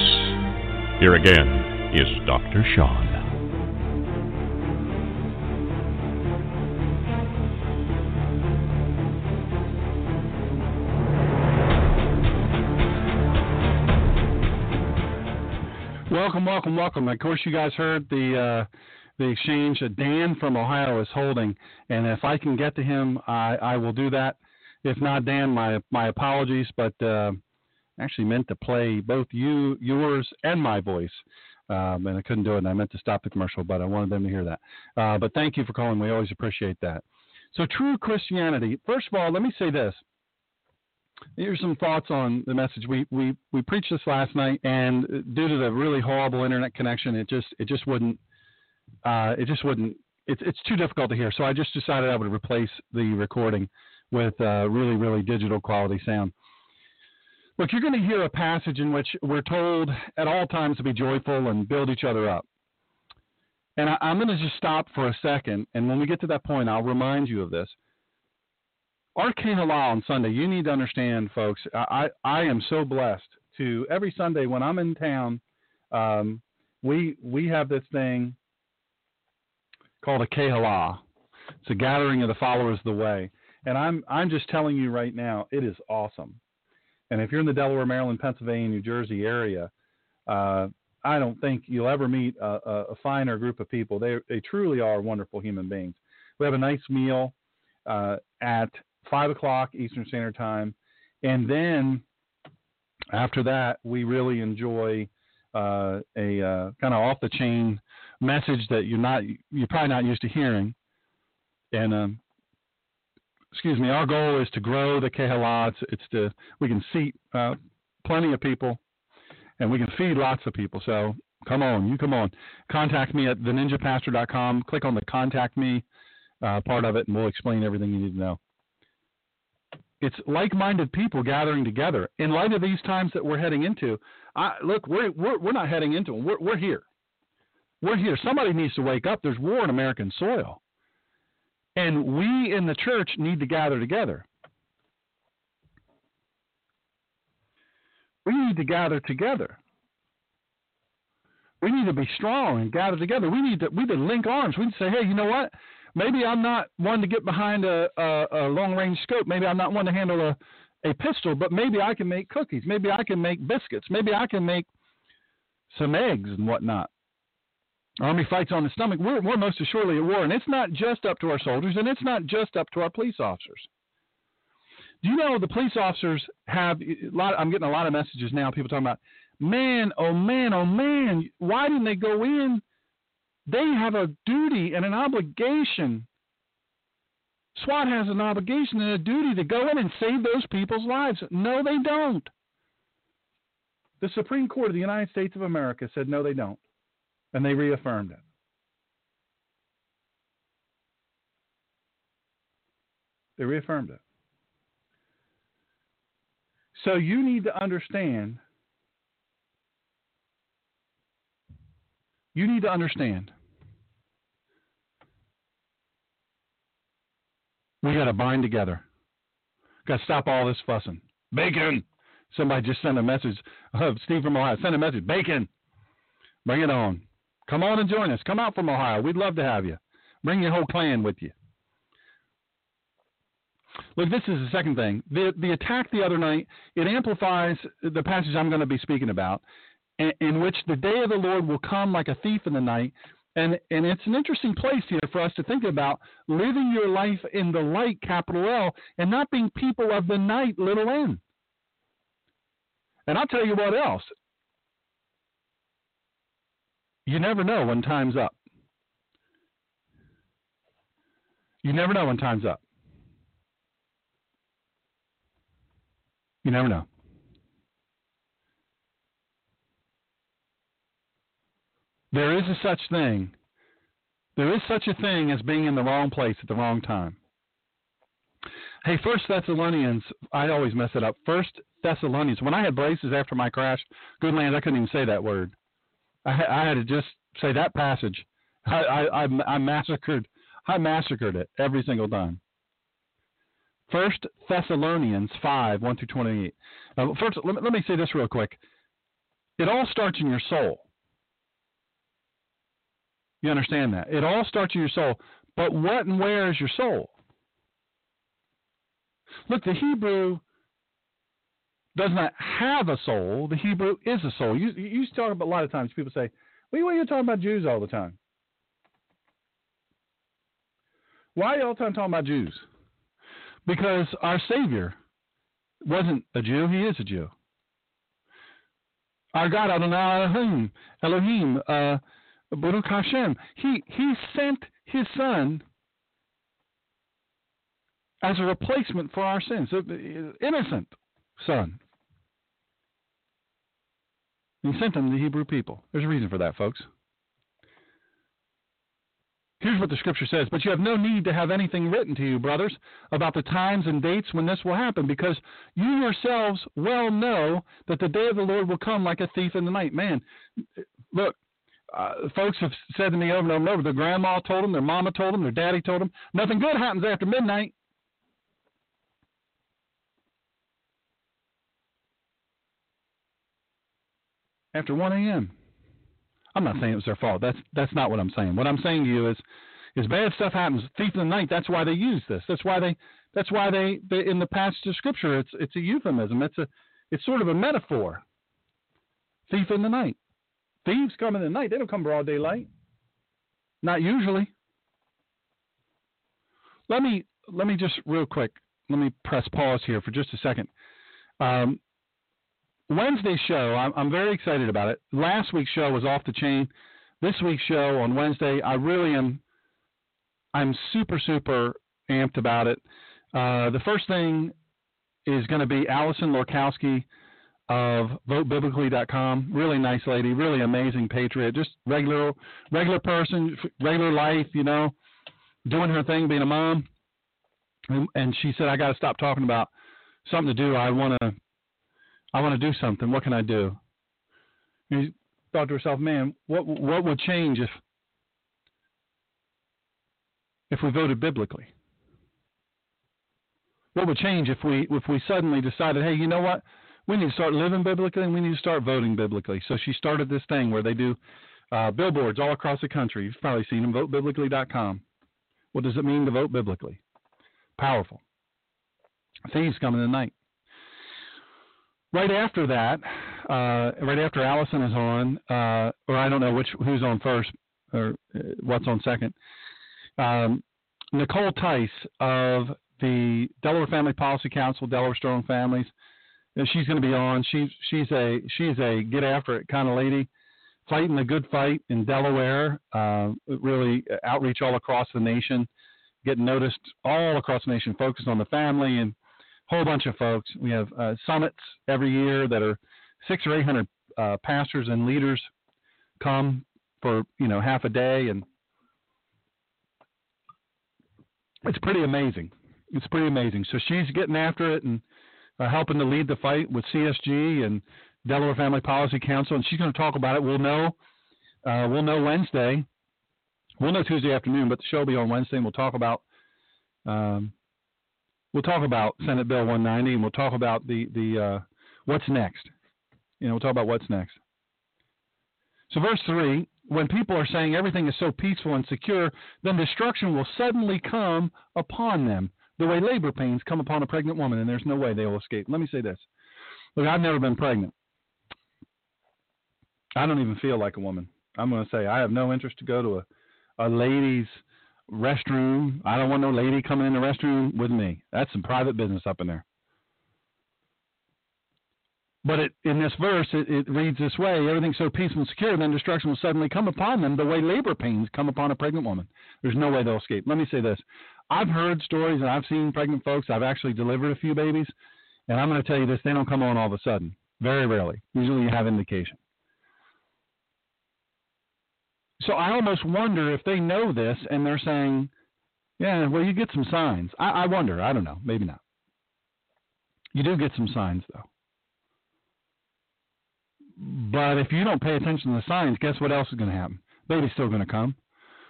Here again is Dr. Shawn. Welcome. Of course, you guys heard the exchange that Dan from Ohio is holding, and if I can get to him, I will do that. If not, Dan, my apologies, but... actually meant to play both yours, and my voice, and I couldn't do it, and I meant to stop the commercial, but I wanted them to hear that. But thank you for calling. We always appreciate that. So true Christianity. First of all, let me say this. Here's some thoughts on the message. We preached this last night, and due to the really horrible internet connection, it's too difficult to hear. So I just decided I would replace the recording with really, really digital quality sound. Look, you're going to hear a passage in which we're told at all times to be joyful and build each other up. And I'm going to just stop for a second, and when we get to that point, I'll remind you of this. Our Kehala on Sunday, you need to understand, folks, I am so blessed to every Sunday when I'm in town, we have this thing called a Kehala. It's a gathering of the followers of the way. And I'm just telling you right now, it is awesome. And if you're in the Delaware, Maryland, Pennsylvania, New Jersey area, I don't think you'll ever meet a finer group of people. They truly are wonderful human beings. We have a nice meal at 5 o'clock Eastern Standard Time. And then after that, we really enjoy a kind of off-the-chain message that you're probably not used to hearing. And our goal is to grow the Kehala. We can seat plenty of people, and we can feed lots of people. So come on. Contact me at TheNinjaPastor.com. Click on the Contact Me part of it, and we'll explain everything you need to know. It's like-minded people gathering together. In light of these times that we're heading into, we're not heading into them. We're here. We're here. Somebody needs to wake up. There's war on American soil. And we in the church need to gather together. We need to gather together. We need to be strong and gather together. We need to link arms. We need to say, hey, you know what? Maybe I'm not one to get behind a long-range scope. Maybe I'm not one to handle a pistol, but maybe I can make cookies. Maybe I can make biscuits. Maybe I can make some eggs and whatnot. Army fights on the stomach. We're most assuredly at war, and it's not just up to our soldiers, and it's not just up to our police officers. Do you know the police officers have a lot? I'm getting a lot of messages now. People talking about, man, oh man, oh man, why didn't they go in? They have a duty and an obligation. SWAT has an obligation and a duty to go in and save those people's lives. No, they don't. The Supreme Court of the United States of America said no, they don't. And they reaffirmed it. They reaffirmed it. So you need to understand. You need to understand. We got to bind together. Got to stop all this fussing. Bacon. Somebody just sent a message. Steve from Ohio sent a message. Bacon. Bring it on. Come on and join us. Come out from Ohio. We'd love to have you. Bring your whole clan with you. Look, this is the second thing. The attack the other night, it amplifies the passage I'm going to be speaking about, in which the day of the Lord will come like a thief in the night. And it's an interesting place here for us to think about living your life in the light, capital L, and not being people of the night, little n. And I'll tell you what else. You never know when time's up. You never know when time's up. You never know. There is such thing. There is such a thing as being in the wrong place at the wrong time. Hey, 1 Thessalonians, I always mess it up. 1 Thessalonians. When I had braces after my crash, good land, I couldn't even say that word. I had to just say that passage. I massacred it every single time. 1 Thessalonians 5, 1 through 28. Now, first, let me say this real quick. It all starts in your soul. You understand that? It all starts in your soul. But what and where is your soul? Look, the Hebrew does not have a soul. The Hebrew is a soul. You talk about a lot of times. People say, well, you're talking about Jews all the time. Why are you all the time talking about Jews? Because our Savior wasn't a Jew. He is a Jew. Our God, Adonai Elohim, Baruch Hashem, he sent his son as a replacement for our sins. Innocent son. He sent him to the Hebrew people. There's a reason for that, folks. Here's what the scripture says. But you have no need to have anything written to you, brothers, about the times and dates when this will happen, because you yourselves well know that the day of the Lord will come like a thief in the night. Man, look, folks have said to me over and over and over, their grandma told them, their mama told them, their daddy told them, nothing good happens after midnight. After 1 a.m. I'm not saying it was their fault. That's not what I'm saying. What I'm saying to you is bad stuff happens. Thief in the night. That's why they use this. That's why they in the passage of scripture. It's a euphemism. It's sort of a metaphor. Thief in the night. Thieves come in the night. They don't come broad daylight. Not usually. Let me just real quick. Let me press pause here for just a second. Wednesday's show, I'm very excited about it. Last week's show was off the chain. This week's show on Wednesday, I really am. I'm super, super amped about it. The first thing is going to be Allison Lorkowski of VoteBiblically.com. Really nice lady, really amazing patriot, just regular person, regular life, you know, doing her thing, being a mom. And she said, I got to stop talking about something to do. I want to do something. What can I do? You thought to herself, man, what would change if we voted biblically? What would change if we suddenly decided, hey, you know what? We need to start living biblically and we need to start voting biblically. So she started this thing where they do billboards all across the country. You've probably seen them, VoteBiblically.com. What does it mean to vote biblically? Powerful. Thieves come in the night. Right after that, right after Allison is on, or I don't know who's on first or what's on second, Nicole Tice of the Delaware Family Policy Council, Delaware Strong Families, and she's going to be on. She's a get after it kind of lady, fighting the good fight in Delaware, really outreach all across the nation, getting noticed all across the nation, focused on the family and a whole bunch of folks. We have summits every year that are 600 or 800 pastors and leaders come for, you know, half a day, and it's pretty amazing. It's pretty amazing. So she's getting after it and helping to lead the fight with CSG and Delaware Family Policy Council, and she's going to talk about it. We'll know Wednesday. We'll know Tuesday afternoon, but the show will be on Wednesday, and we'll talk about Senate Bill 190, and we'll talk about the what's next. You know, we'll talk about what's next. So verse 3, when people are saying everything is so peaceful and secure, then destruction will suddenly come upon them, the way labor pains come upon a pregnant woman, and there's no way they will escape. Let me say this. Look, I've never been pregnant. I don't even feel like a woman. I'm going to say I have no interest to go to a lady's restroom. I don't want no lady coming in the restroom with me. That's some private business up in there. But in this verse, it reads this way: everything's so peaceful and secure, then destruction will suddenly come upon them the way labor pains come upon a pregnant woman. There's no way they'll escape. Let me say this. I've heard stories, and I've seen pregnant folks. I've actually delivered a few babies, and I'm going to tell you this. They don't come on all of a sudden. Very rarely. Usually you have indication. So I almost wonder if they know this, and they're saying, yeah, well, you get some signs. I wonder. I don't know. Maybe not. You do get some signs, though. But if you don't pay attention to the signs, guess what else is going to happen? Baby's still going to come.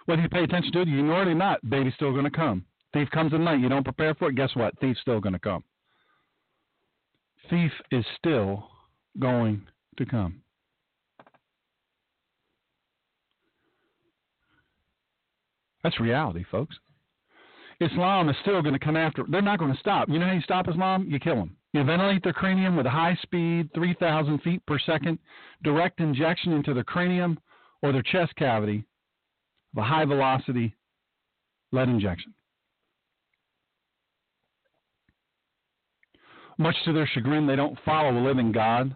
Whether you pay attention to it, you ignore it or not, baby's still going to come. Thief comes at night. You don't prepare for it. Guess what? Thief's still going to come. Thief is still going to come. That's reality, folks. Islam is still going to come after. They're not going to stop. You know how you stop Islam? You kill them. You ventilate their cranium with a high-speed 3,000 feet per second direct injection into the cranium or their chest cavity of a high-velocity lead injection. Much to their chagrin, they don't follow a living God.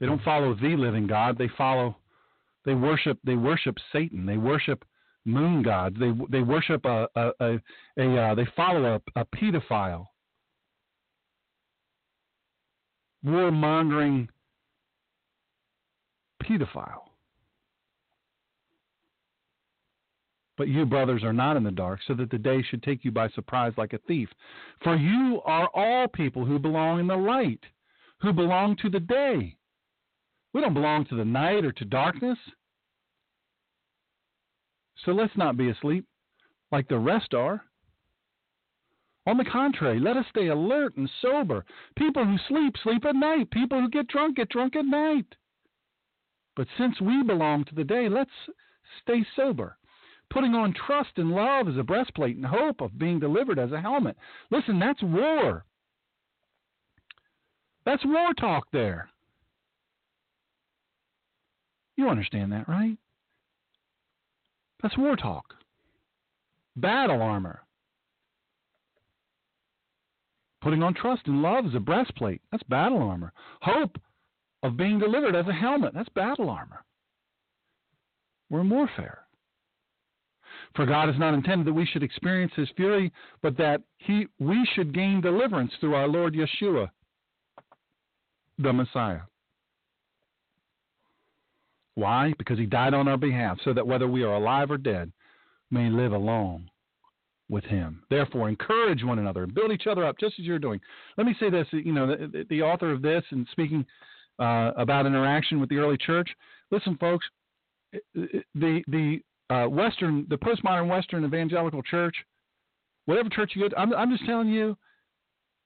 They don't follow the living God. They worship Satan. They worship moon gods. They worship they follow a pedophile, war-mongering pedophile. But you, brothers, are not in the dark, so that the day should take you by surprise like a thief. For you are all people who belong in the light, who belong to the day. We don't belong to the night or to darkness. So let's not be asleep like the rest are. On the contrary, let us stay alert and sober. People who sleep, sleep at night. People who get drunk at night. But since we belong to the day, let's stay sober, putting on trust and love as a breastplate and hope of being delivered as a helmet. Listen, that's war. That's war talk there. You understand that, right? That's war talk. Battle armor. Putting on trust and love as a breastplate. That's battle armor. Hope of being delivered as a helmet. That's battle armor. We're in warfare. For God has not intended that we should experience his fury, but that we should gain deliverance through our Lord Yeshua, the Messiah. Why? Because he died on our behalf, so that whether we are alive or dead, may live along with him. Therefore, encourage one another and build each other up, just as you're doing. Let me say this, you know, the author of this and speaking about interaction with the early church. Listen, folks, the postmodern Western evangelical church, whatever church you go to, I'm just telling you,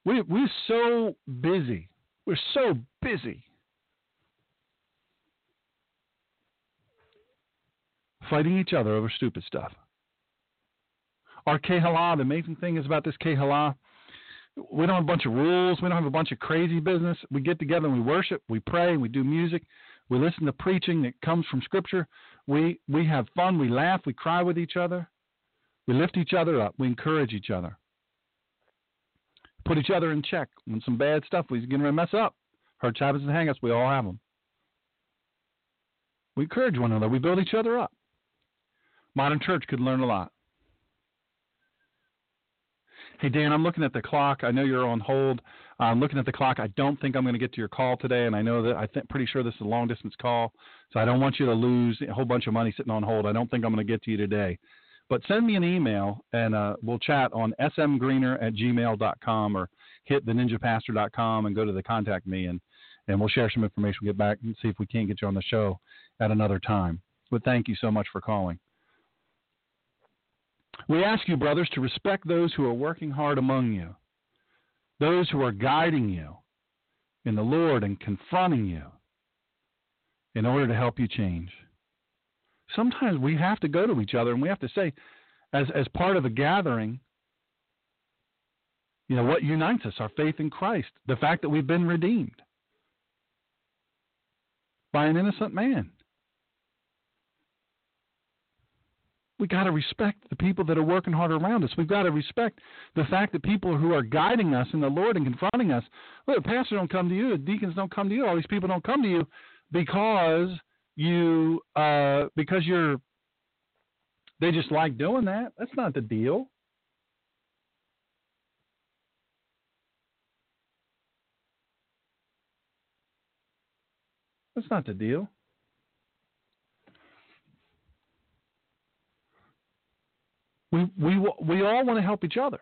we're so busy. We're so busy fighting each other over stupid stuff. Our Kehala, the amazing thing is about this Kehala, we don't have a bunch of rules. We don't have a bunch of crazy business. We get together and we worship, we pray, we do music. We listen to preaching that comes from Scripture. We have fun. We laugh. We cry with each other. We lift each other up. We encourage each other. Put each other in check. When some bad stuff, we're going to mess up. Hurts, happens, and hang-ups. We all have them. We encourage one another. We build each other up. Modern church could learn a lot. Hey, Dan, I'm looking at the clock. I know you're on hold. I'm looking at the clock. I don't think I'm going to get to your call today, and I know that pretty sure this is a long-distance call, so I don't want you to lose a whole bunch of money sitting on hold. I don't think I'm going to get to you today. But send me an email, and we'll chat on smgreener@gmail.com or hit theninjapastor.com and go to the contact me, and we'll share some information. We'll get back and see if we can't get you on the show at another time. But thank you so much for calling. We ask you, brothers, to respect those who are working hard among you, those who are guiding you in the Lord and confronting you in order to help you change. Sometimes we have to go to each other and we have to say, as part of a gathering, you know, what unites us, our faith in Christ, the fact that we've been redeemed by an innocent man. We've got to respect the people that are working hard around us. We've got to respect the fact that people who are guiding us in the Lord and confronting us, well, the pastor don't come to you, the deacons don't come to you, all these people don't come to you because they just like doing that. That's not the deal. That's not the deal. We all want to help each other.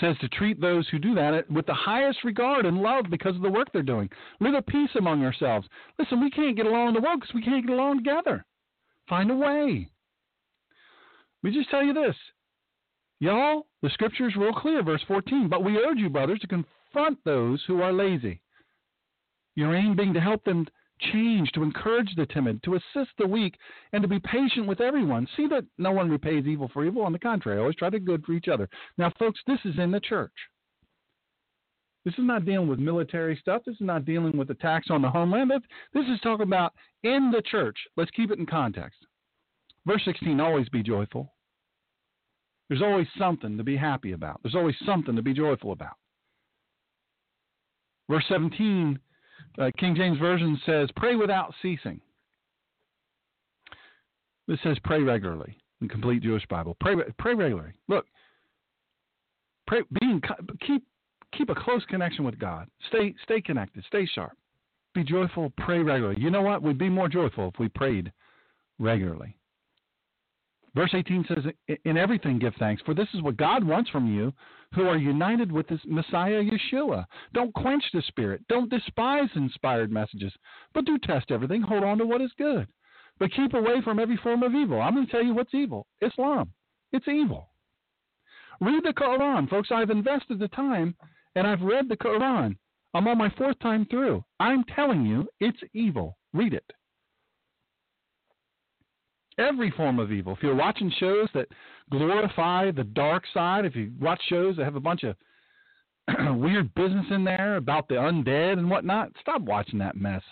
It says to treat those who do that with the highest regard and love because of the work they're doing. Live at peace among yourselves. Listen, we can't get along in the world because we can't get along together. Find a way. We just tell you this. Y'all, the Scripture is real clear, verse 14. But we urge you, brothers, to confront those who are lazy. Your aim being to help them change, to encourage the timid, to assist the weak, and to be patient with everyone. See that no one repays evil for evil. On the contrary, always try to do good for each other. Now, folks, this is in the church. This is not dealing with military stuff. This is not dealing with attacks on the homeland. This is talking about in the church. Let's keep it in context. Verse 16, always be joyful. There's always something to be happy about. There's always something to be joyful about. Verse 17, King James Version says, pray without ceasing. This says pray regularly in Complete Jewish Bible. Pray regularly. Look, pray, keep a close connection with God. Stay connected. Stay sharp. Be joyful. Pray regularly. You know what? We'd be more joyful if we prayed regularly. Verse 18 says, in everything give thanks, for this is what God wants from you who are united with this Messiah Yeshua. Don't quench the Spirit. Don't despise inspired messages, but do test everything. Hold on to what is good, but keep away from every form of evil. I'm going to tell you what's evil. Islam. It's evil. Read the Quran, folks. I've invested the time, and I've read the Quran. I'm on my fourth time through. I'm telling you, it's evil. Read it. Every form of evil. If you're watching shows that glorify the dark side, if you watch shows that have a bunch of weird business in there about the undead and whatnot, stop watching that mess.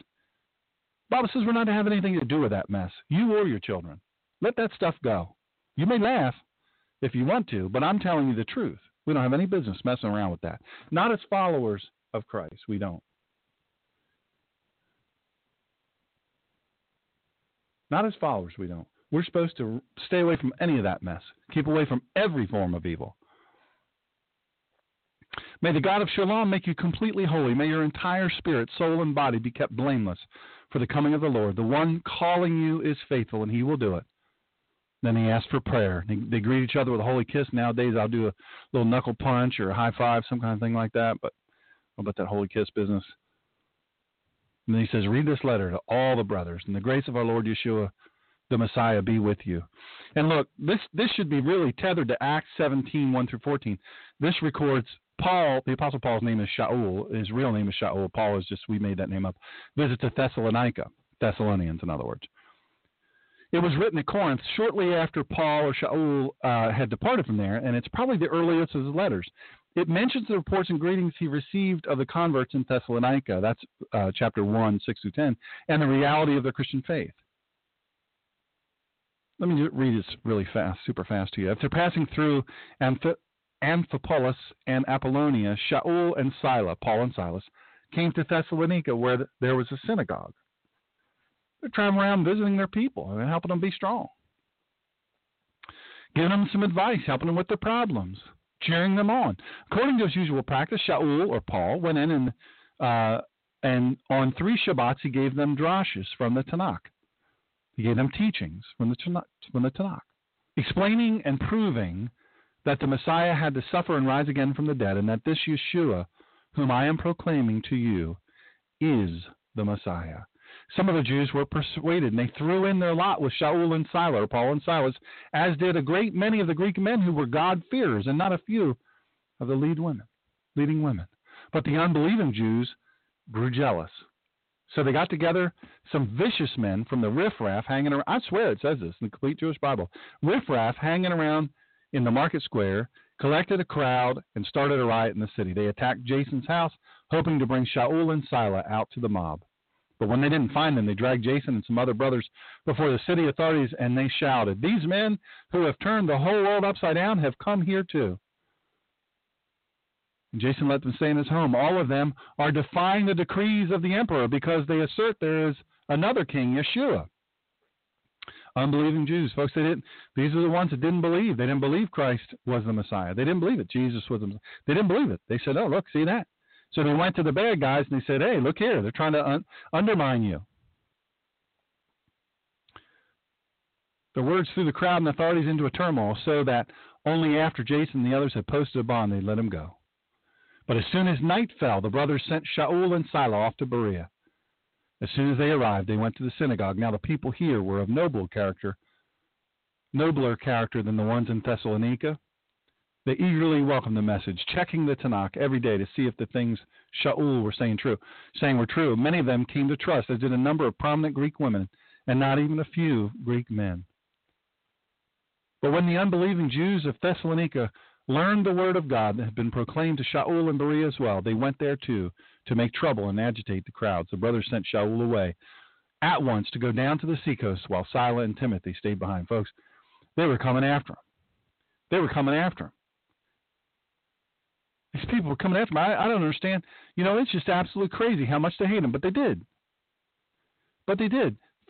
Bible says we're not to have anything to do with that mess, you or your children. Let that stuff go. You may laugh if you want to, but I'm telling you the truth. We don't have any business messing around with that. Not as followers of Christ. We don't. Not as followers, we don't. We're supposed to stay away from any of that mess. Keep away from every form of evil. May the God of Shalom make you completely holy. May your entire spirit, soul, and body be kept blameless for the coming of the Lord. The one calling you is faithful, and he will do it. Then he asked for prayer. They greet each other with a holy kiss. Nowadays, I'll do a little knuckle punch or a high five, some kind of thing like that. But what about that holy kiss business? And then he says, read this letter to all the brothers. And the grace of our Lord Yeshua, the Messiah, be with you. And look, this should be really tethered to Acts 17, 1 through 14. This records Paul, the Apostle Paul's name is Shaul. His real name is Shaul. Paul is just, we made that name up. Visit to Thessalonica, Thessalonians, in other words. It was written at Corinth shortly after Paul or Shaul had departed from there, and it's probably the earliest of his letters. It mentions the reports and greetings he received of the converts in Thessalonica. That's chapter 1, 6 through 10, and the reality of their Christian faith. Let me read this really fast, super fast to you. After passing through Amphipolis and Apollonia, Shaul and Silas, Paul and Silas, came to Thessalonica where there was a synagogue. They're traveling around visiting their people and helping them be strong, giving them some advice, helping them with their problems, cheering them on. According to his usual practice, Shaul, or Paul, went in and on 3 Shabbats he gave them drashes from the Tanakh. He gave them teachings from the Tanakh, explaining and proving that the Messiah had to suffer and rise again from the dead, and that this Yeshua, whom I am proclaiming to you, is the Messiah. Some of the Jews were persuaded, and they threw in their lot with Shaul and Silas, Paul and Silas, as did a great many of the Greek men who were God-fearers, and not a few of the leading women. But the unbelieving Jews grew jealous. So they got together some vicious men from the riffraff hanging around. I swear it says this in the complete Jewish Bible. Riffraff hanging around in the market square, collected a crowd, and started a riot in the city. They attacked Jason's house, hoping to bring Shaul and Silas out to the mob. But when they didn't find them, they dragged Jason and some other brothers before the city authorities, and they shouted, "These men who have turned the whole world upside down have come here too." And Jason let them stay in his home. All of them are defying the decrees of the emperor because they assert there is another king, Yeshua. Unbelieving Jews, folks, these are the ones that didn't believe. They didn't believe Christ was the Messiah. They didn't believe it. Jesus was the Messiah. They didn't believe it. They said, "Oh, look, see that?" So they went to the bad guys and they said, "Hey, look here. They're trying to undermine you." The words threw the crowd and authorities into a turmoil, so that only after Jason and the others had posted a bond, they let him go. But as soon as night fell, the brothers sent Shaul and Silas off to Berea. As soon as they arrived, they went to the synagogue. Now the people here were of nobler character than the ones in Thessalonica. They eagerly welcomed the message, checking the Tanakh every day to see if the things Shaul were saying were true. Many of them came to trust, as did a number of prominent Greek women, and not even a few Greek men. But when the unbelieving Jews of Thessalonica learned the word of God that had been proclaimed to Shaul and Berea as well, they went there too to make trouble and agitate the crowds. The brothers sent Shaul away at once to go down to the seacoast, while Silas and Timothy stayed behind. Folks, they were coming after him. These people were coming after him. I don't understand. It's just absolutely crazy how much they hate him, but they did.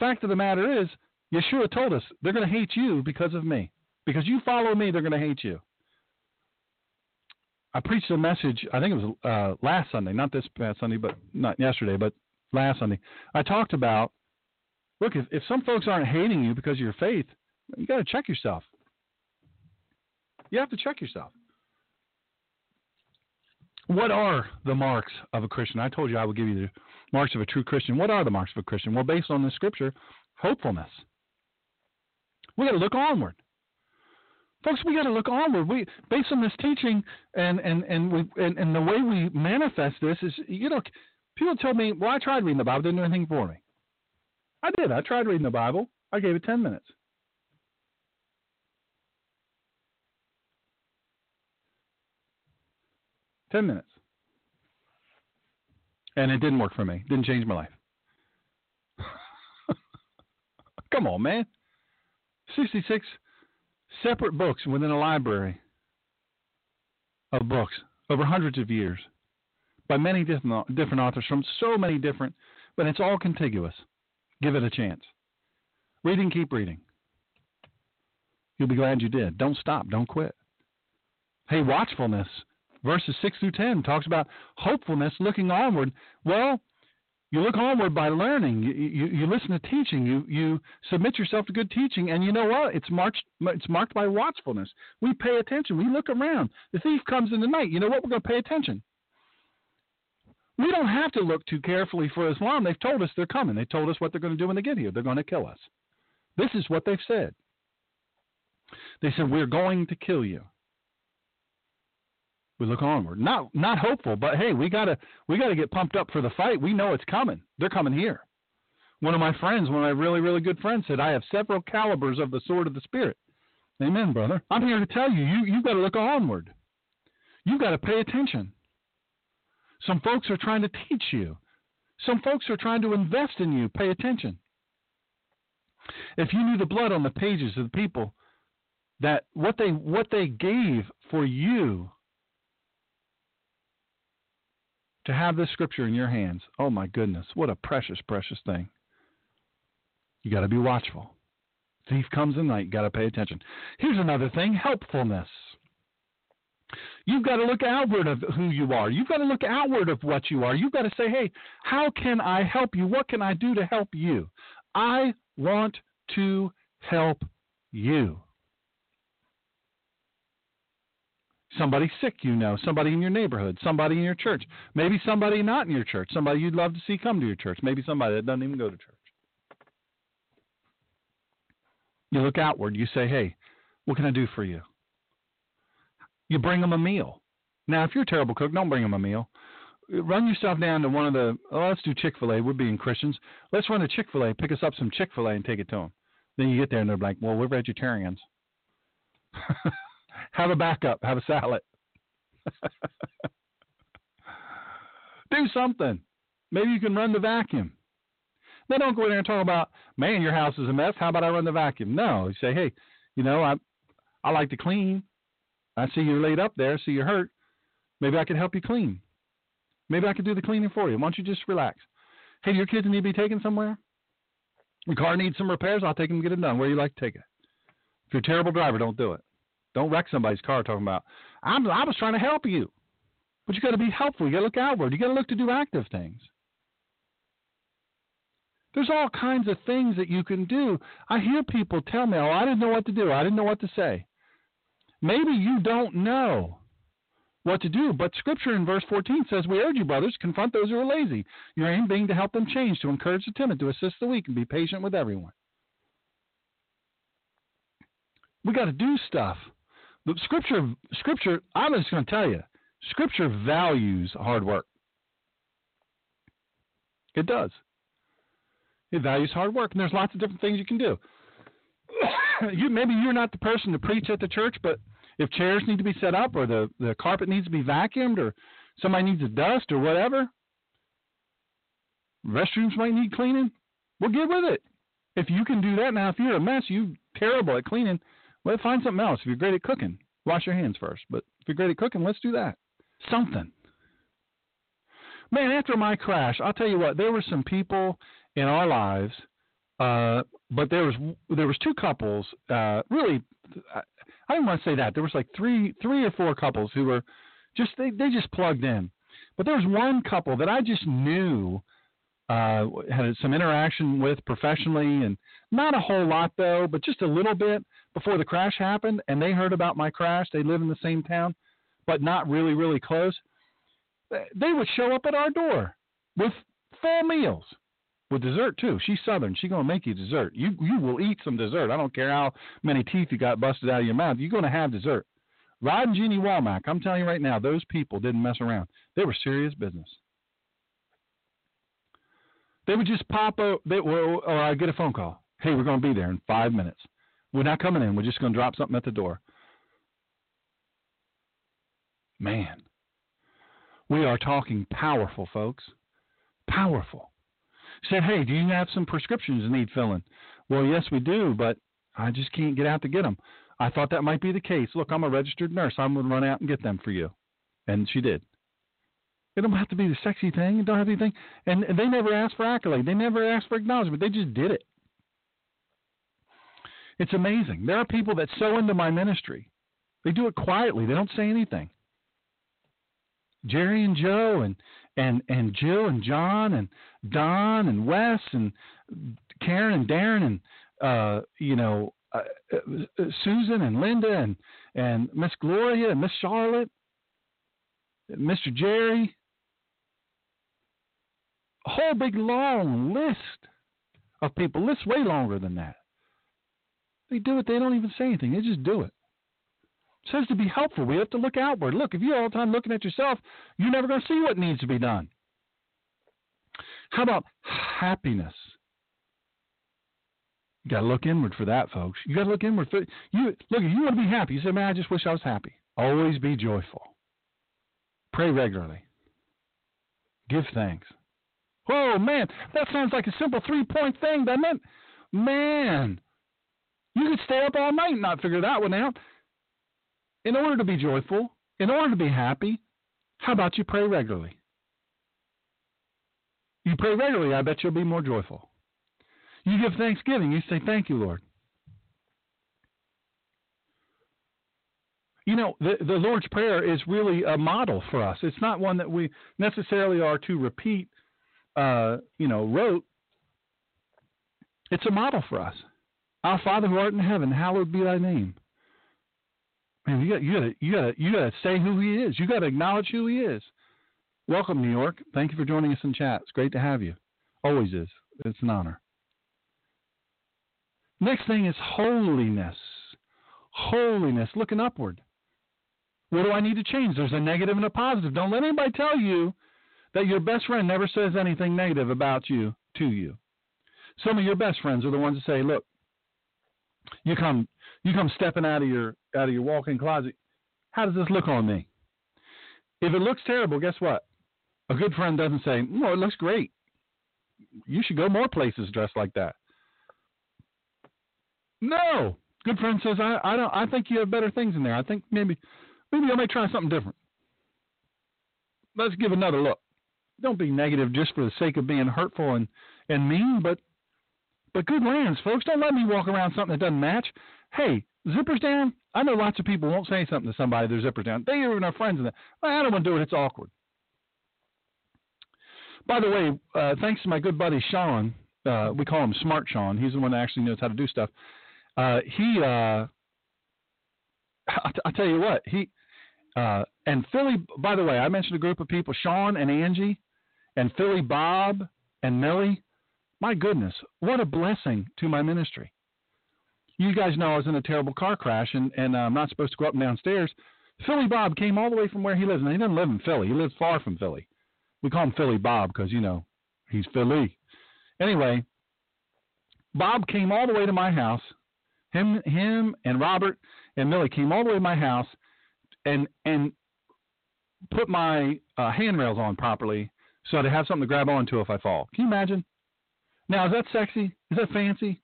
Fact of the matter is, Yeshua told us, they're going to hate you because of me. Because you follow me, they're going to hate you. I preached a message, I think it was last Sunday, not this past Sunday, but not yesterday, but last Sunday. I talked about, look, if some folks aren't hating you because of your faith, you got to check yourself. You have to check yourself. What are the marks of a Christian? I told you I would give you the marks of a true Christian. What are the marks of a Christian? Well, based on the scripture, hopefulness. We got to look onward. Folks, we got to look onward. Based on this teaching and the way we manifest this is, people tell me, well, I tried reading the Bible, didn't do anything for me. I did. I tried reading the Bible. I gave it 10 minutes. And it didn't work for me. Didn't change my life. Come on, man. 66 separate books within a library of books over hundreds of years by many different authors from so many different, but it's all contiguous. Give it a chance. Reading, keep reading. You'll be glad you did. Don't stop. Don't quit. Hey, watchfulness. Verses 6 through 10 talks about hopefulness, looking onward. Well, you look onward by learning. You listen to teaching. You submit yourself to good teaching. And you know what? It's marked by watchfulness. We pay attention. We look around. The thief comes in the night. You know what? We're going to pay attention. We don't have to look too carefully for Islam. They've told us they're coming. They told us what they're going to do when they get here. They're going to kill us. This is what they've said. They said, we're going to kill you. We look onward. Not hopeful, but hey, we gotta get pumped up for the fight. We know it's coming. They're coming here. One of my friends, one of my really, really good friends said, I have several calibers of the sword of the Spirit. Amen, brother. I'm here to tell you, you've got to look onward. You've got to pay attention. Some folks are trying to teach you. Some folks are trying to invest in you. Pay attention. If you knew the blood on the pages of the people, that what they gave for you to have this scripture in your hands, oh my goodness, what a precious, precious thing. You got to be watchful. Thief comes in night, you got to pay attention. Here's another thing, helpfulness. You've got to look outward of who you are. You've got to look outward of what you are. You've got to say, hey, how can I help you? What can I do to help you? I want to help you. Somebody sick you know, somebody in your neighborhood, somebody in your church, maybe somebody not in your church, somebody you'd love to see come to your church, maybe somebody that doesn't even go to church. You look outward. You say, hey, what can I do for you? You bring them a meal. Now, if you're a terrible cook, don't bring them a meal. Run yourself down to one of the, let's do Chick-fil-A. We're being Christians. Let's run to Chick-fil-A, pick us up some Chick-fil-A and take it to them. Then you get there and they're like, well, we're vegetarians. Have a backup. Have a salad. Do something. Maybe you can run the vacuum. They don't go in there and talk about, man, your house is a mess. How about I run the vacuum? No. You say, hey, you know, I like to clean. I see you're laid up there. I see you're hurt. Maybe I can help you clean. Maybe I can do the cleaning for you. Why don't you just relax? Hey, do your kids need to be taken somewhere? Your car needs some repairs. I'll take them and get it done. Where do you like to take it? If you're a terrible driver, don't do it. Don't wreck somebody's car talking about, I was trying to help you. But you got to be helpful. You got to look outward. You got to look to do active things. There's all kinds of things that you can do. I hear people tell me, oh, I didn't know what to do. I didn't know what to say. Maybe you don't know what to do, but Scripture in verse 14 says, we urge you, brothers, confront those who are lazy. Your aim being to help them change, to encourage the timid, to assist the weak, and be patient with everyone. We got to do stuff. The Scripture, I'm just going to tell you, Scripture values hard work. It does. It values hard work, and there's lots of different things you can do. Maybe you're not the person to preach at the church, but if chairs need to be set up or the carpet needs to be vacuumed or somebody needs to dust or whatever, restrooms might need cleaning, well, get with it. If you can do that. Now, if you're a mess, you're terrible at cleaning, well, find something else. If you're great at cooking, wash your hands first. But if you're great at cooking, let's do that. Something. Man, after my crash, I'll tell you what, there were some people in our lives, but there was two couples, really, I didn't want to say that. There was like three or four couples who were just, they just plugged in. But there was one couple that I just knew had some interaction with professionally, and not a whole lot though, but just a little bit before the crash happened, and they heard about my crash. They live in the same town, but not really, really close. They would show up at our door with full meals, with dessert too. She's Southern. She's going to make you dessert. You will eat some dessert. I don't care how many teeth you got busted out of your mouth. You're going to have dessert. Rod and Jeannie Walmack, I'm telling you right now, those people didn't mess around. They were serious business. They would just pop up, or I'd get a phone call. Hey, we're going to be there in 5 minutes. We're not coming in. We're just going to drop something at the door. Man, we are talking powerful, folks. Powerful. Said, hey, do you have some prescriptions that need filling? Well, yes, we do, but I just can't get out to get them. I thought that might be the case. Look, I'm a registered nurse. I'm going to run out and get them for you. And she did. It don't have to be the sexy thing. It don't have anything. And they never asked for accolade. They never asked for acknowledgement. They just did it. It's amazing. There are people that sow into my ministry. They do it quietly. They don't say anything. Jerry and Joe and Jill and John and Don and Wes and Karen and Darren and, Susan and Linda and Miss Gloria and Miss Charlotte, and Mr. Jerry. A whole big long list of people. List way longer than that. They do it. They don't even say anything. They just do it. It says to be helpful. We have to look outward. Look, if you're all the time looking at yourself, you're never going to see what needs to be done. How about happiness? You got to look inward for that, folks. You got to look inward for it. Look, if you want to be happy, you say, man, I just wish I was happy. Always be joyful. Pray regularly. Give thanks. Oh, man, that sounds like a simple three-point thing, doesn't it? Man, you could stay up all night and not figure that one out. In order to be joyful, in order to be happy, how about you pray regularly? You pray regularly, I bet you'll be more joyful. You give thanksgiving, you say, thank you, Lord. You know, the Lord's Prayer is really a model for us. It's not one that we necessarily are to repeat, rote. It's a model for us. Our Father who art in heaven, hallowed be thy name. Man, you gotta say who he is. You gotta acknowledge who he is. Welcome, New York. Thank you for joining us in chat. It's great to have you. Always is. It's an honor. Next thing is holiness. Holiness. Looking upward. What do I need to change? There's a negative and a positive. Don't let anybody tell you that your best friend never says anything negative about you to you. Some of your best friends are the ones that say, "Look, you come stepping out of your walk-in closet. How does this look on me?" If it looks terrible, guess what? A good friend doesn't say, "No, it looks great. You should go more places dressed like that." No, good friend says, I think you have better things in there. I think maybe I may try something different. Let's give another look. Don't be negative just for the sake of being hurtful and mean, but good lands, folks. Don't let me walk around something that doesn't match. Hey, zippers down. I know lots of people won't say something to somebody. Their zippers down. They even are friends in that. I don't want to do it. It's awkward. By the way, thanks to my good buddy Shawn, we call him Smart Shawn. He's the one that actually knows how to do stuff. I'll tell you what. And Philly. By the way, I mentioned a group of people: Shawn and Angie, and Philly Bob and Millie. My goodness, what a blessing to my ministry. You guys know I was in a terrible car crash, and I'm not supposed to go up and downstairs. Philly Bob came all the way from where he lives. Now, he doesn't live in Philly. He lives far from Philly. We call him Philly Bob because, he's Philly. Anyway, Bob came all the way to my house. Him and Robert and Millie came all the way to my house and put my handrails on properly so I'd have something to grab onto if I fall. Can you imagine? Now, is that sexy? Is that fancy?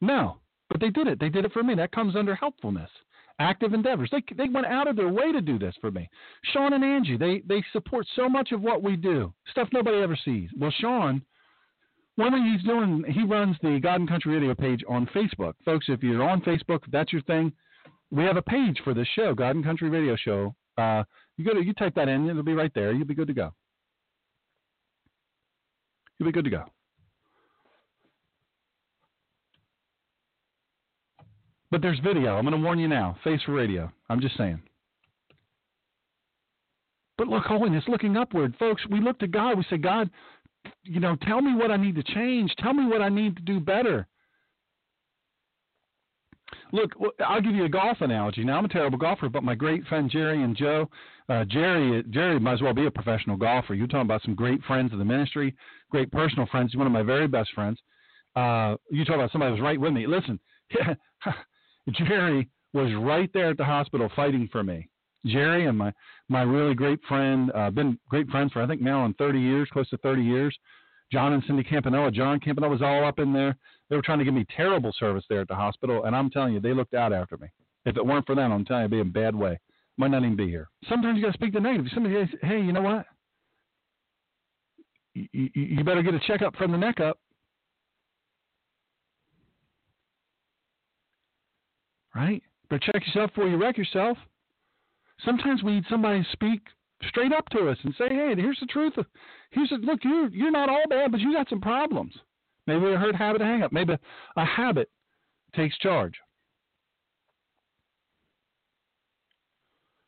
No, but they did it. They did it for me. That comes under helpfulness, active endeavors. They went out of their way to do this for me. Shawn and Angie, they support so much of what we do, stuff nobody ever sees. Well, Shawn, one thing he's doing, he runs the God in Country radio page on Facebook. Folks, if you're on Facebook, if that's your thing, we have a page for this show, God in Country Radio Show. You type that in, it'll be right there. You'll be good to go. You'll be good to go. But there's video. I'm going to warn you now. Face for radio. I'm just saying. But look, holiness, looking upward. Folks, we look to God. We say, God, tell me what I need to change. Tell me what I need to do better. Look, I'll give you a golf analogy. Now, I'm a terrible golfer, but my great friend Jerry and Joe, Jerry might as well be a professional golfer. You're talking about some great friends of the ministry, great personal friends. He's one of my very best friends. You talk about somebody who's right with me. Listen, Jerry was right there at the hospital fighting for me. Jerry and my really great friend, been great friends for I think now in 30 years, close to 30 years. John and Cindy Campanella. John Campanella was all up in there. They were trying to give me terrible service there at the hospital, and I'm telling you, they looked out after me. If it weren't for them, I'm telling you, I'd be in a bad way. Might not even be here. Sometimes you got to speak the negative. Somebody says, hey, you know what? You better get a checkup from the neck up. Right? Better check yourself before you wreck yourself. Sometimes we need somebody to speak straight up to us and say, hey, here's the truth. Look, you're not all bad, but you got some problems. Maybe a hurt habit to hang up. Maybe a habit takes charge.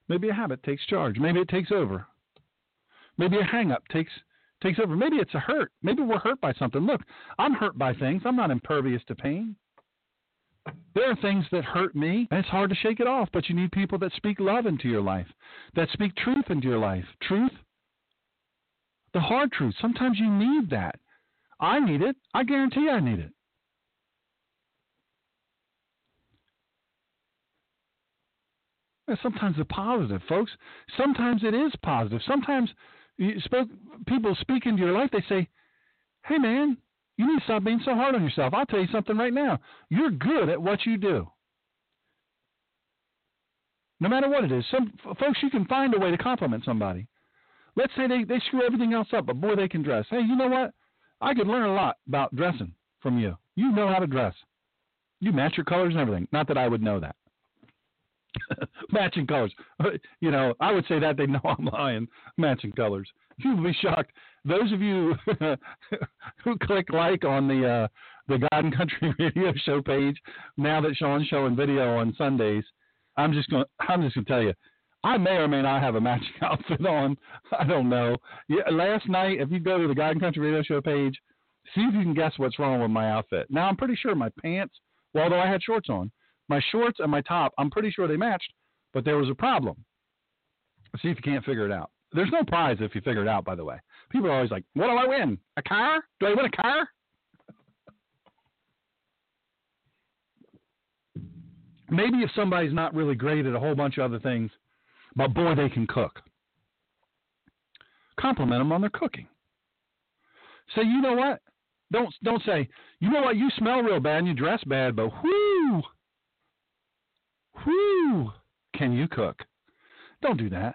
Maybe a habit takes charge. Maybe it takes over. Maybe a hang-up takes over. Maybe it's a hurt. Maybe we're hurt by something. Look, I'm hurt by things. I'm not impervious to pain. There are things that hurt me, and it's hard to shake it off, but you need people that speak love into your life, that speak truth into your life. Truth, the hard truth. Sometimes you need that. I need it. I guarantee I need it. And sometimes the positive, folks. Sometimes it is positive. Sometimes people speak into your life. They say, hey, man, you need to stop being so hard on yourself. I'll tell you something right now. You're good at what you do. No matter what it is. Folks, you can find a way to compliment somebody. Let's say they screw everything else up, but, boy, they can dress. Hey, you know what? I could learn a lot about dressing from you. You know how to dress. You match your colors and everything. Not that I would know that. Matching colors. You know, I would say that they know I'm lying. Matching colors. You would be shocked. Those of you who click like on the God in Country radio show page, now that Sean's showing video on Sundays, I'm just gonna tell you, I may or may not have a matching outfit on. I don't know. Yeah, last night, if you go to the God in Country radio show page, see if you can guess what's wrong with my outfit. Now, I'm pretty sure my pants, well, although I had shorts on, my shorts and my top, I'm pretty sure they matched, but there was a problem. See if you can't figure it out. There's no prize if you figure it out, by the way. People are always like, what do I win? A car? Do I win a car? Maybe if somebody's not really great at a whole bunch of other things, but, boy, they can cook. Compliment them on their cooking. Say, you know what? Don't say, you know what? You smell real bad and you dress bad, but whoo, can you cook? Don't do that.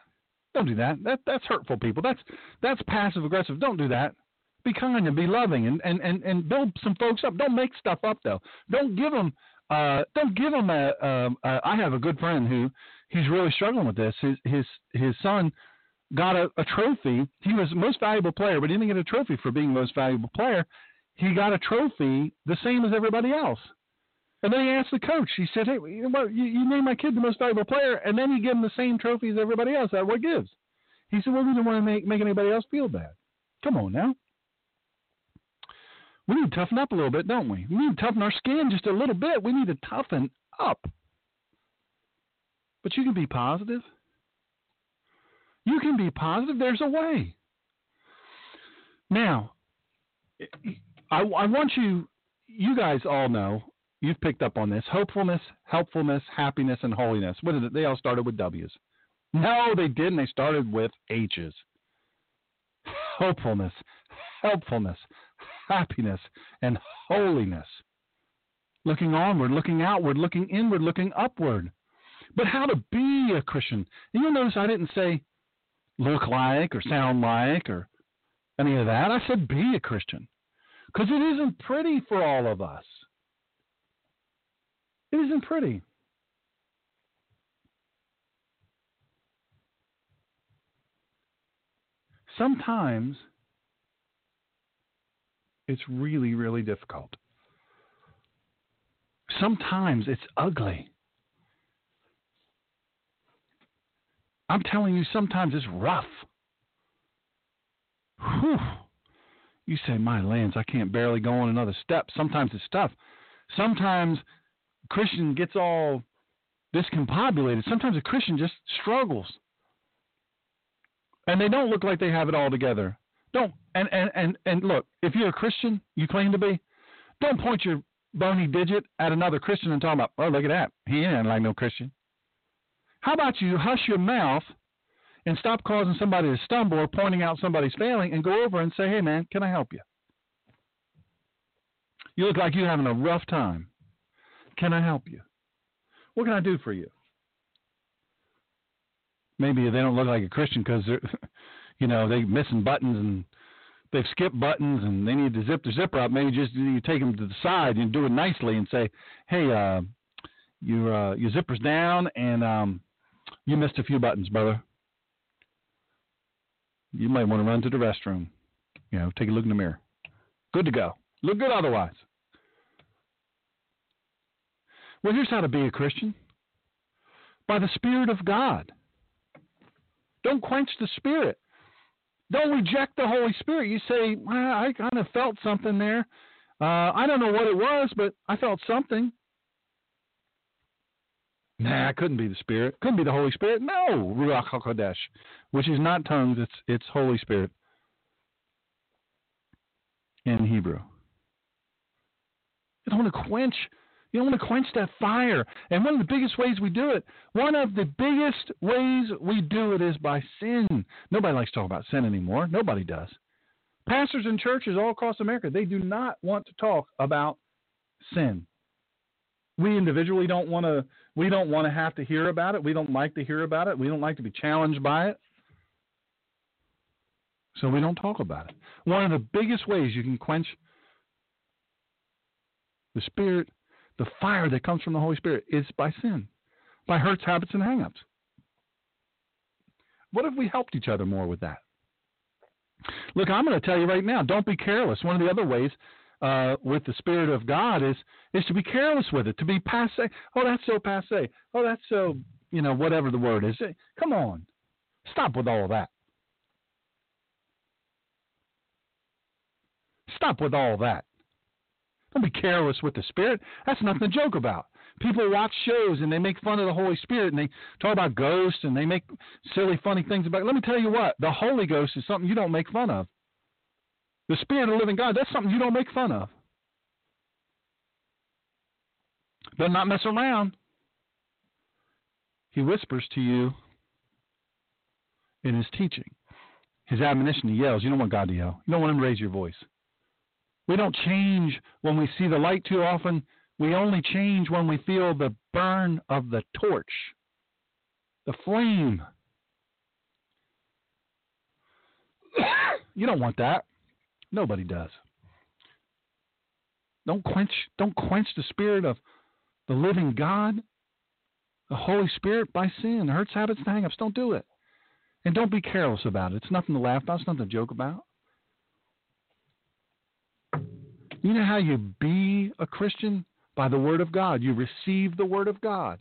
Don't do that. That's hurtful, people. That's passive-aggressive. Don't do that. Be kind and be loving and build some folks up. Don't make stuff up, though. Don't give them I have a good friend who he's really struggling with this. His son got a trophy. He was most valuable player, but he didn't get a trophy for being most valuable player. He got a trophy the same as everybody else. And then he asked the coach. He said, hey, you named my kid the most valuable player, and then you give him the same trophy as everybody else. What gives? He said, well, we don't want to make anybody else feel bad. Come on now. We need to toughen up a little bit, don't we? We need to toughen our skin just a little bit. We need to toughen up. But you can be positive. You can be positive. There's a way. Now, I want you guys all know, you've picked up on this. Hopefulness, helpfulness, happiness, and holiness. What is it? They all started with W's. No, they didn't. They started with H's. Hopefulness, helpfulness, happiness, and holiness. Looking onward, looking outward, looking inward, looking upward. But how to be a Christian. And you'll notice I didn't say look like or sound like or any of that. I said be a Christian. Because it isn't pretty for all of us. It isn't pretty. Sometimes it's really, really difficult. Sometimes it's ugly. I'm telling you, sometimes it's rough. Whew. You say, my lands, I can't barely go on another step. Sometimes it's tough. Sometimes Christian gets all discombobulated. Sometimes a Christian just struggles. And they don't look like they have it all together. Don't and look, if you're a Christian, you claim to be, don't point your bony digit at another Christian and talk about, oh, look at that. He ain't like no Christian. How about you hush your mouth and stop causing somebody to stumble or pointing out somebody's failing and go over and say, hey, man, can I help you? You look like you're having a rough time. Can I help you? What can I do for you? Maybe they don't look like a Christian because they're, you know, they're missing buttons and they've skipped buttons and they need to zip the zipper up. Maybe just you take them to the side and do it nicely and say, hey, your zipper's down and you missed a few buttons, brother. You might want to run to the restroom. You know, take a look in the mirror. Good to go. Look good otherwise. Well, here's how to be a Christian. By the Spirit of God. Don't quench the Spirit. Don't reject the Holy Spirit. You say, well, I kind of felt something there. I don't know what it was, but I felt something. Nah, it couldn't be the Spirit. Couldn't be the Holy Spirit. No, Ruach HaKodesh, which is not tongues. It's Holy Spirit in Hebrew. You don't want to quench. You don't want to quench that fire. And one of the biggest ways we do it is by sin. Nobody likes to talk about sin anymore. Nobody does. Pastors and churches all across America, they do not want to talk about sin. We individually don't want to have to hear about it. We don't like to hear about it. We don't like to be challenged by it. So we don't talk about it. One of the biggest ways you can quench the Spirit, the fire that comes from the Holy Spirit, is by sin, by hurts, habits, and hang-ups. What if we helped each other more with that? Look, I'm going to tell you right now, don't be careless. One of the other ways with the Spirit of God is to be careless with it, to be passé. Oh, that's so passé. Oh, that's so, you know, whatever the word is. Come on. Stop with all of that. Stop with all that. Don't be careless with the Spirit. That's nothing to joke about. People watch shows and they make fun of the Holy Spirit and they talk about ghosts and they make silly, funny things about it. Let me tell you what, the Holy Ghost is something you don't make fun of. The Spirit of the living God, that's something you don't make fun of. Does not mess around. He whispers to you in his teaching. His admonition, he yells. You don't want God to yell. You don't want him to raise your voice. We don't change when we see the light too often. We only change when we feel the burn of the torch, the flame. You don't want that. Nobody does. Don't quench the Spirit of the living God, the Holy Spirit, by sin. Hurts, habits, and hang-ups. Don't do it. And don't be careless about it. It's nothing to laugh about. It's nothing to joke about. You know how you be a Christian? By the Word of God. You receive the Word of God.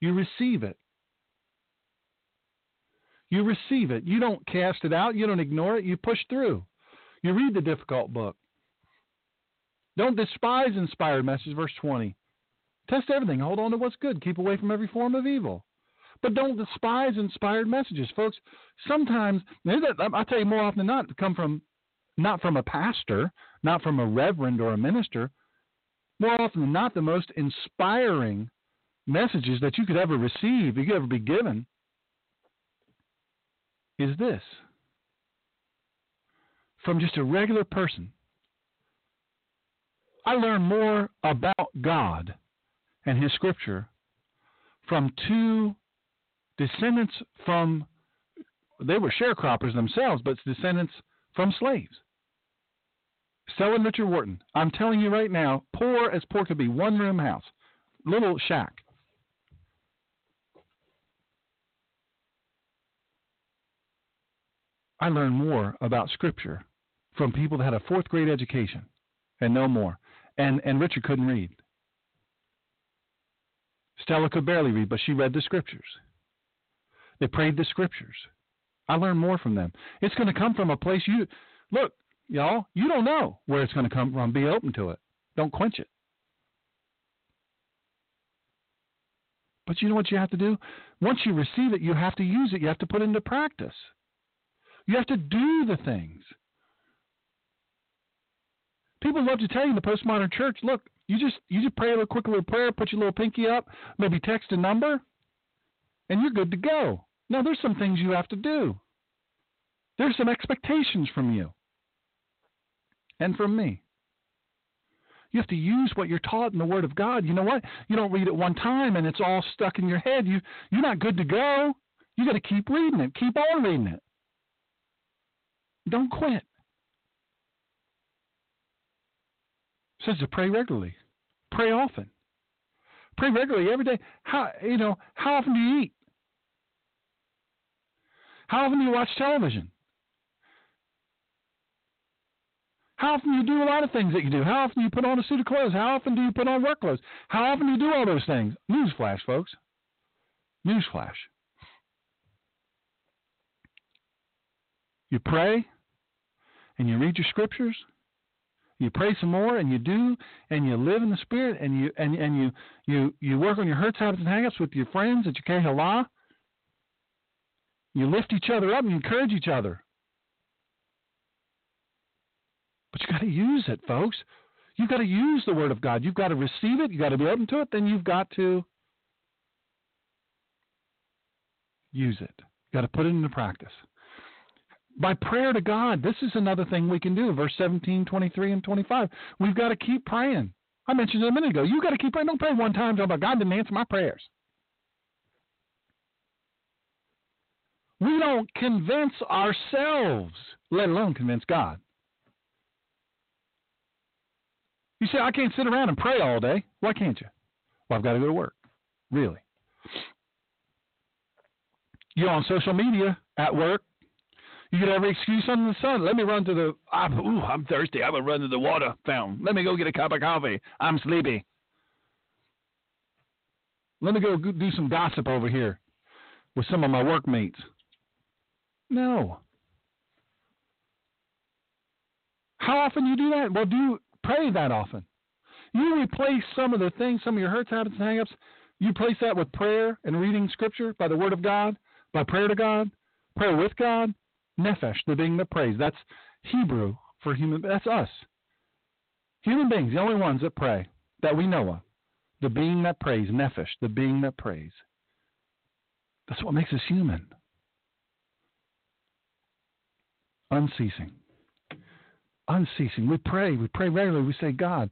You receive it. You receive it. You don't cast it out. You don't ignore it. You push through. You read the difficult book. Don't despise inspired message, verse 20. Test everything. Hold on to what's good. Keep away from every form of evil. But don't despise inspired messages, folks. Sometimes, I'll tell you more often than not, come from not from a pastor, not from a reverend or a minister. More often than not, the most inspiring messages that you could ever receive, you could ever be given, is this. From just a regular person. I learn more about God and his scripture from two descendants from, they were sharecroppers themselves, but descendants from slaves. Stella and Richard Wharton. I'm telling you right now, poor as poor could be, one-room house, little shack. I learned more about Scripture from people that had a fourth-grade education and no more. And Richard couldn't read. Stella could barely read, but she read the Scriptures. They prayed the Scriptures. I learned more from them. It's going to come from a place you... Look, y'all, you don't know where it's going to come from. Be open to it. Don't quench it. But you know what you have to do? Once you receive it, you have to use it. You have to put it into practice. You have to do the things. People love to tell you in the postmodern church, look, you just pray a little quick little prayer, put your little pinky up, maybe text a number, and you're good to go. No, there's some things you have to do. There's some expectations from you and from me. You have to use what you're taught in the Word of God. You know what? You don't read it one time and it's all stuck in your head. You're not good to go. You got to keep reading it. Keep on reading it. Don't quit. It says to pray regularly. Pray often. Pray regularly every day. How often do you eat? How often do you watch television? How often do you do a lot of things that you do? How often do you put on a suit of clothes? How often do you put on work clothes? How often do you do all those things? Newsflash, folks. Newsflash. You pray and you read your scriptures. You pray some more and you do, and you live in the Spirit, and you work on your hurts, habits, and hang-ups with your friends at your Kehala. You lift each other up and you encourage each other. But you got to use it, folks. You've got to use the Word of God. You've got to receive it. You've got to be open to it. Then you've got to use it. You've got to put it into practice. By prayer to God, this is another thing we can do. Verse 17, 23, and 25. We've got to keep praying. I mentioned it a minute ago. You've got to keep praying. Don't pray one time talking about God didn't answer my prayers. We don't convince ourselves, let alone convince God. You say, I can't sit around and pray all day. Why can't you? Well, I've got to go to work. Really? You're on social media at work. You get every excuse under the sun. Let me run to the, I'm thirsty. I'm going to run to the water fountain. Let me go get a cup of coffee. I'm sleepy. Let me go do some gossip over here with some of my workmates. No. How often do you do that? Well, pray that often. You replace some of the things, some of your hurts, habits, and hang-ups. You replace that with prayer and reading Scripture by the Word of God, by prayer to God, prayer with God, Nefesh, the being that prays. That's Hebrew for human. That's us. Human beings, the only ones that pray that we know of. The being that prays, Nefesh, the being that prays. That's what makes us human. Unceasing. Unceasing. We pray regularly. We say, God,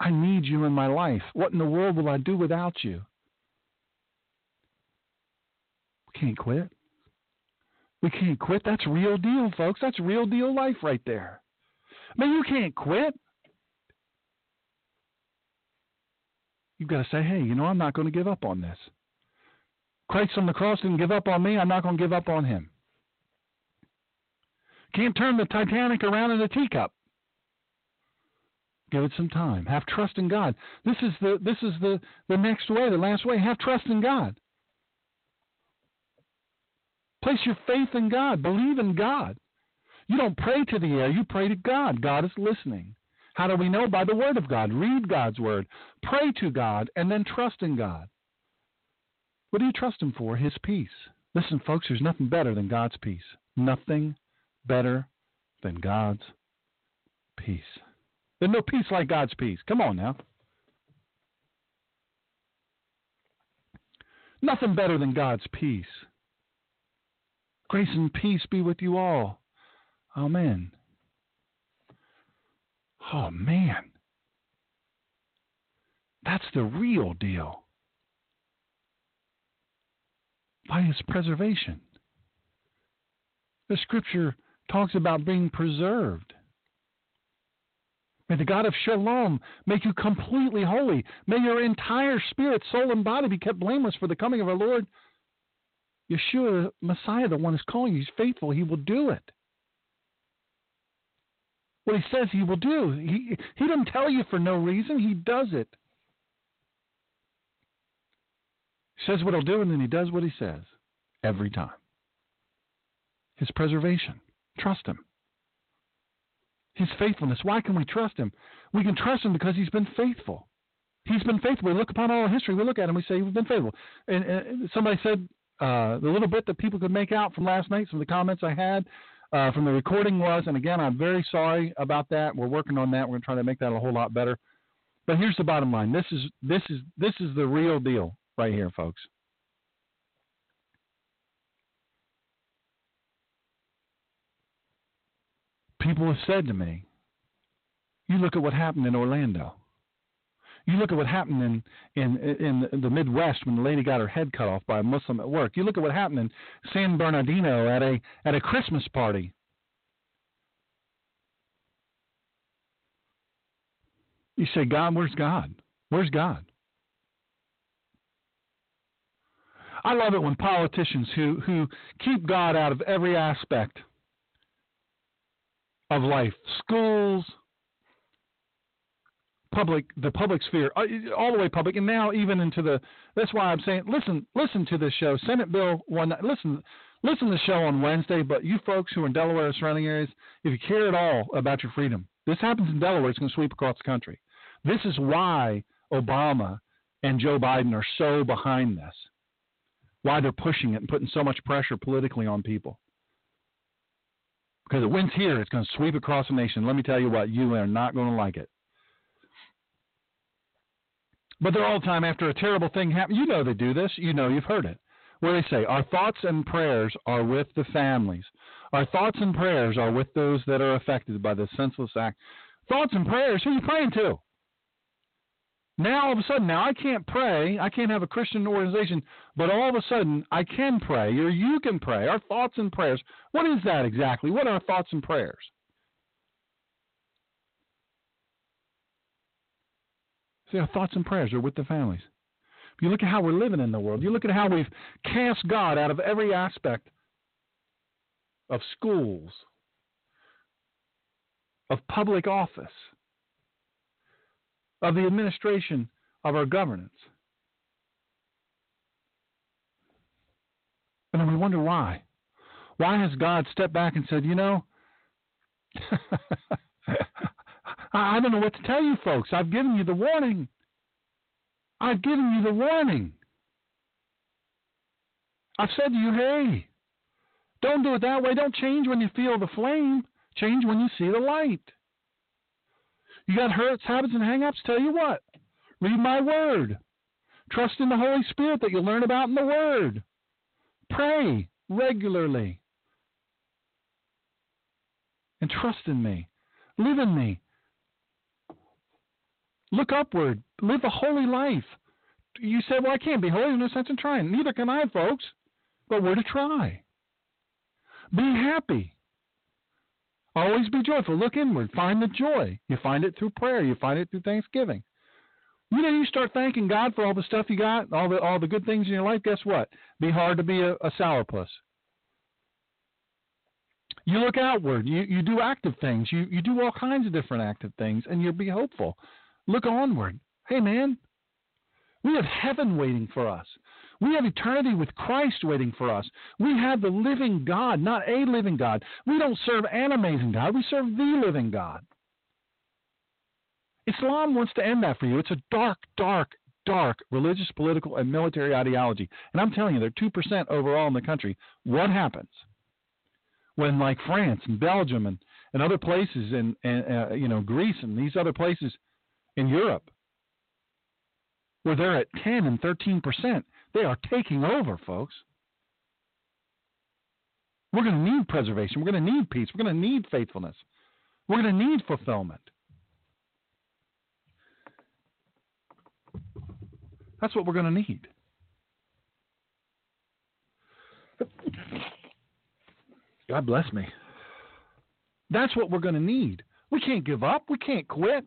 I need you in my life. What in the world will I do without you? We can't quit. We can't quit. That's real deal, folks. That's real deal life right there. I mean, you can't quit. You've got to say, hey, I'm not going to give up on this. Christ on the cross didn't give up on me. I'm not going to give up on him. Can't turn the Titanic around in a teacup. Give it some time. Have trust in God. This is the next way, the last way. Have trust in God. Place your faith in God. Believe in God. You don't pray to the air. You pray to God. God is listening. How do we know? By the Word of God. Read God's Word. Pray to God, and then trust in God. What do you trust him for? His peace. Listen, folks, there's nothing better than God's peace. Nothing better than God's peace. There's no peace like God's peace. Come on now. Nothing better than God's peace. Grace and peace be with you all. Amen. Oh, man. That's the real deal. By his preservation. The Scripture talks about being preserved. May the God of Shalom make you completely holy. May your entire spirit, soul, and body be kept blameless for the coming of our Lord Yeshua, Messiah, the one who's calling you. He's faithful. He will do it. What he says he will do. He doesn't tell you for no reason. He does it. He says what he'll do, and then he does what he says every time. His preservation. Trust him. His faithfulness. Why can we trust him? We can trust him because he's been faithful. He's been faithful. We look upon all history. We look at him. We say he's been faithful. And somebody said the little bit that people could make out from last night, some of the comments I had from the recording was, and again, I'm very sorry about that. We're working on that. We're going to try to make that a whole lot better. But here's the bottom line. This is the real deal right here, folks. People have said to me, you look at what happened in Orlando. You look at what happened in the Midwest when the lady got her head cut off by a Muslim at work. You look at what happened in San Bernardino at a Christmas party. You say, God, where's God? Where's God? I love it when politicians who keep God out of every aspect of life, schools, public, the public sphere, all the way public, and now even into the. That's why I'm saying, listen to this show, Senate Bill 190. Listen to the show on Wednesday. But you folks who are in Delaware or surrounding areas, if you care at all about your freedom, this happens in Delaware. It's going to sweep across the country. This is why Obama and Joe Biden are so behind this. Why they're pushing it and putting so much pressure politically on people. Because it wins here, it's going to sweep across the nation. Let me tell you what, you are not going to like it. But they're all the time after a terrible thing happens. You know they do this. You know you've heard it. Where they say, our thoughts and prayers are with the families. Our thoughts and prayers are with those that are affected by this senseless act. Thoughts and prayers, who are you praying to? Now, all of a sudden, now I can't pray. I can't have a Christian organization, but all of a sudden I can pray, or you can pray. Our thoughts and prayers. What is that exactly? What are our thoughts and prayers? See, our thoughts and prayers are with the families. You look at how we're living in the world. You look at how we've cast God out of every aspect of schools, of public office, of the administration of our governance. And then we wonder why. Why has God stepped back and said, you know, I don't know what to tell you folks. I've given you the warning. I've given you the warning. I've said to you, hey, don't do it that way. Don't change when you feel the flame. Change when you see the light. You got hurts, habits, and hang-ups? Tell you what, read my word. Trust in the Holy Spirit that you'll learn about in the word. Pray regularly. And trust in me. Live in me. Look upward. Live a holy life. You say, well, I can't be holy. There's no sense in trying. Neither can I, folks. But we're to try. Be happy. Always be joyful. Look inward. Find the joy. You find it through prayer. You find it through thanksgiving. You know, you start thanking God for all the stuff you got, all the good things in your life. Guess what? Be hard to be a sourpuss. You look outward. You do active things. You do all kinds of different active things, and you'll be hopeful. Look onward. Hey, man, we have heaven waiting for us. We have eternity with Christ waiting for us. We have the living God, not a living God. We don't serve an amazing God. We serve the living God. Islam wants to end that for you. It's a dark, dark, dark religious, political, and military ideology. And I'm telling you, they're 2% overall in the country. What happens when, like France and Belgium and other places and you know, Greece and these other places in Europe, where they're at 10 and 13%, they are taking over, folks. We're going to need preservation. We're going to need peace. We're going to need faithfulness. We're going to need fulfillment. That's what we're going to need. God bless me. That's what we're going to need. We can't give up. We can't quit.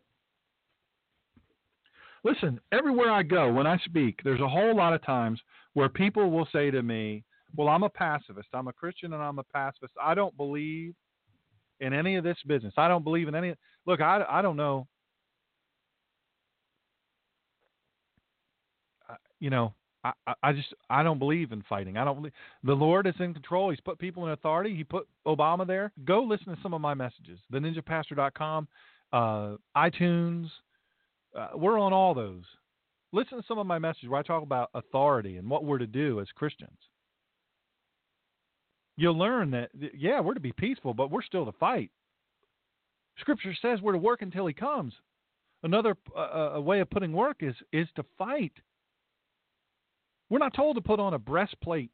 Listen, everywhere I go, when I speak, there's a whole lot of times where people will say to me, well, I'm a pacifist. I'm a Christian and I'm a pacifist. I don't believe in any of this business. I don't believe in any. Look, I don't know. I don't believe in fighting. I don't believe. The Lord is in control. He's put people in authority. He put Obama there. Go listen to some of my messages. TheNinjaPastor.com, iTunes. We're on all those. Listen to some of my messages where I talk about authority and what we're to do as Christians. You'll learn that, yeah, we're to be peaceful, but we're still to fight. Scripture says we're to work until he comes. Another way of putting work is to fight. We're not told to put on a breastplate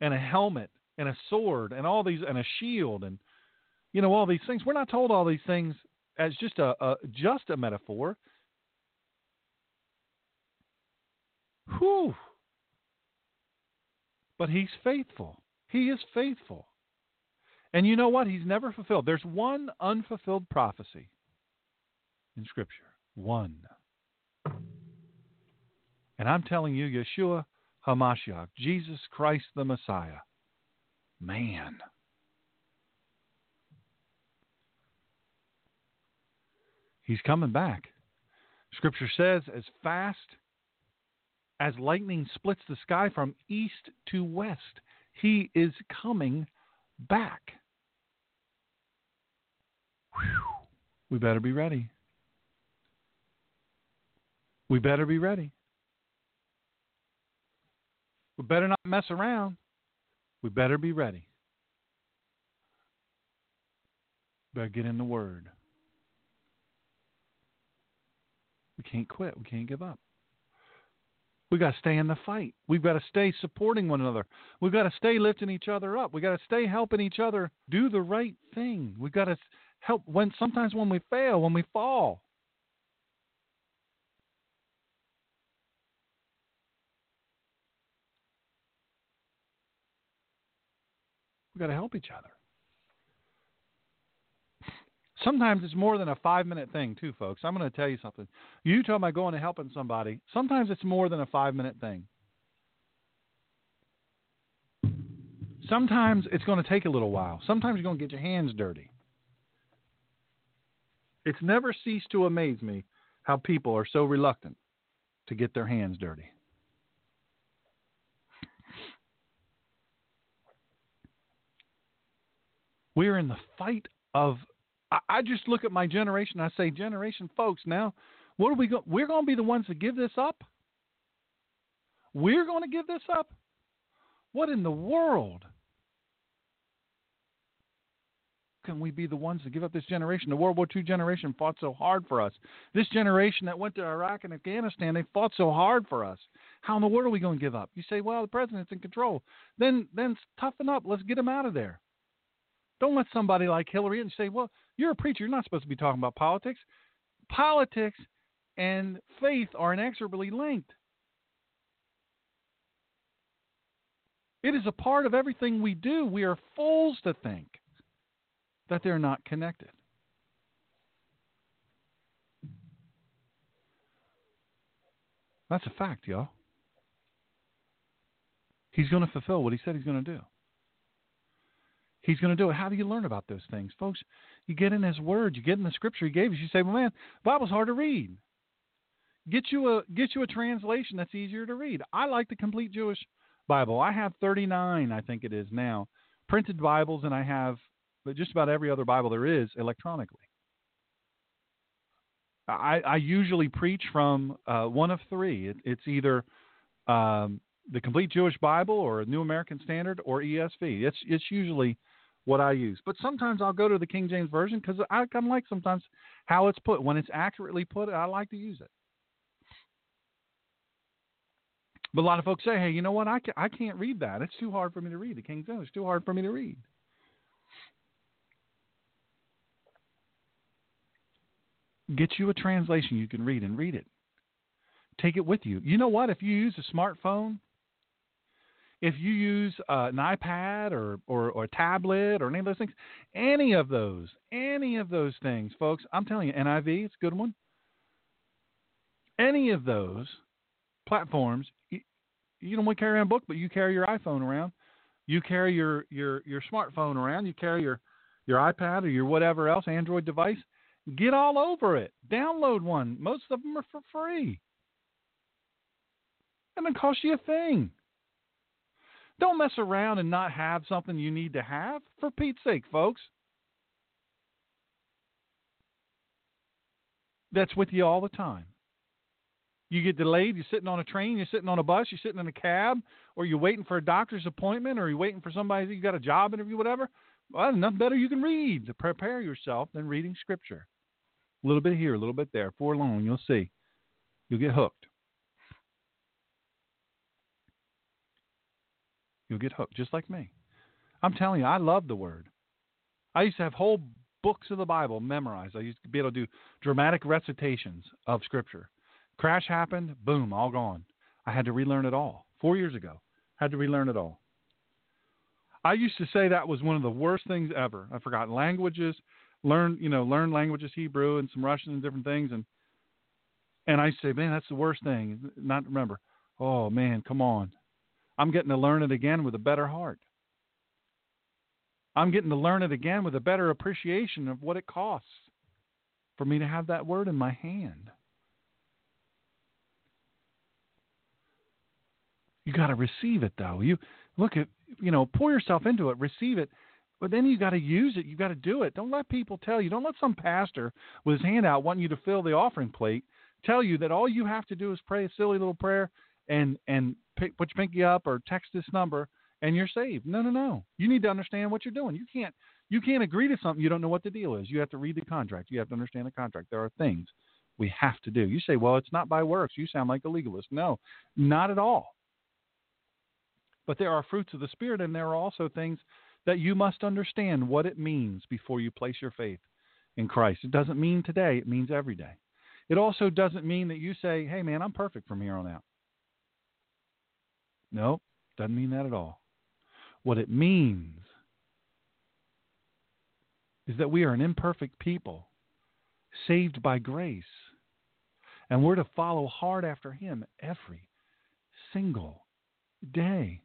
and a helmet and a sword and all these and a shield and, you know, all these things. We're not told all these things as just a metaphor. Whew. But he's faithful. He is faithful. And you know what? He's never fulfilled. There's one unfulfilled prophecy in Scripture. One. And I'm telling you, Yeshua HaMashiach, Jesus Christ the Messiah. Man. He's coming back. Scripture says, as fast as lightning splits the sky from east to west, he is coming back. Whew. We better be ready. We better be ready. We better not mess around. We better be ready. Better get in the Word. We can't quit. We can't give up. We've got to stay in the fight. We've got to stay supporting one another. We've got to stay lifting each other up. We've got to stay helping each other do the right thing. We've got to help when we fail, when we fall. We've got to help each other. Sometimes it's more than a 5-minute thing, too, folks. I'm going to tell you something. You talking about going and helping somebody. Sometimes it's more than a 5-minute thing. Sometimes it's going to take a little while. Sometimes you're going to get your hands dirty. It's never ceased to amaze me how people are so reluctant to get their hands dirty. We're in the fight of... I just look at my generation. I say, generation, folks, now, what are we going? We're going to be the ones that give this up. We're going to give this up. What in the world can we be the ones that give up this generation? The World War II generation fought so hard for us. This generation that went to Iraq and Afghanistan, they fought so hard for us. How in the world are we going to give up? You say, well, the president's in control. Then toughen up. Let's get him out of there. Don't let somebody like Hillary and say, well, you're a preacher. You're not supposed to be talking about politics. Politics and faith are inexorably linked. It is a part of everything we do. We are fools to think that they're not connected. That's a fact, y'all. He's going to fulfill what he said he's going to do. He's going to do it. How do you learn about those things, folks? You get in his word. You get in the scripture he gave us. You say, well, man, the Bible's hard to read. Get you a translation that's easier to read. I like the Complete Jewish Bible. I have 39, I think it is now, printed Bibles, and I have just about every other Bible there is electronically. I usually preach from one of three. It's either... the Complete Jewish Bible or New American Standard or ESV. It's usually what I use. But sometimes I'll go to the King James Version because I kind of like sometimes how it's put. When it's accurately put, I like to use it. But a lot of folks say, hey, you know what? I can't read that. It's too hard for me to read. The King James is too hard for me to read. Get you a translation you can read and read it. Take it with you. You know what? If you use a smartphone, if you use an iPad or a tablet or any of those things, any of those things, folks, I'm telling you, NIV, it's a good one. Any of those platforms, you don't want to carry around a book, but you carry your iPhone around. You carry your smartphone around. You carry your iPad or your whatever else, Android device. Get all over it. Download one. Most of them are for free. It doesn't cost you a thing. Don't mess around and not have something you need to have. For Pete's sake, folks. That's with you all the time. You get delayed, you're sitting on a train, you're sitting on a bus, you're sitting in a cab, or you're waiting for a doctor's appointment, or you're waiting for somebody, you got a job interview, whatever. Well, nothing better you can read to prepare yourself than reading Scripture. A little bit here, a little bit there. For long, you'll see. You'll get hooked. You'll get hooked, just like me. I'm telling you, I love the Word. I used to have whole books of the Bible memorized. I used to be able to do dramatic recitations of Scripture. Crash happened, boom, all gone. I had to relearn it all. 4 years ago, I had to relearn it all. I used to say that was one of the worst things ever. I forgot languages, learn languages, Hebrew and some Russian and different things. And I say, man, that's the worst thing, not to remember. Oh, man, come on. I'm getting to learn it again with a better heart. I'm getting to learn it again with a better appreciation of what it costs for me to have that word in my hand. You got to receive it, though. You look at, pour yourself into it, receive it, but then you got to use it. You got to do it. Don't let people tell you. Don't let some pastor with his hand out wanting you to fill the offering plate tell you that all you have to do is pray a silly little prayer and put your pinky up or text this number and you're saved. No. You need to understand what you're doing. You can't agree to something you don't know what the deal is. You have to read the contract. You have to understand the contract. There are things we have to do. You say, well, it's not by works. You sound like a legalist. No, not at all. But there are fruits of the Spirit, and there are also things that you must understand what it means before you place your faith in Christ. It doesn't mean today. It means every day. It also doesn't mean that you say, hey, man, I'm perfect from here on out. No, doesn't mean that at all. What it means is that we are an imperfect people, saved by grace, and we're to follow hard after Him every single day.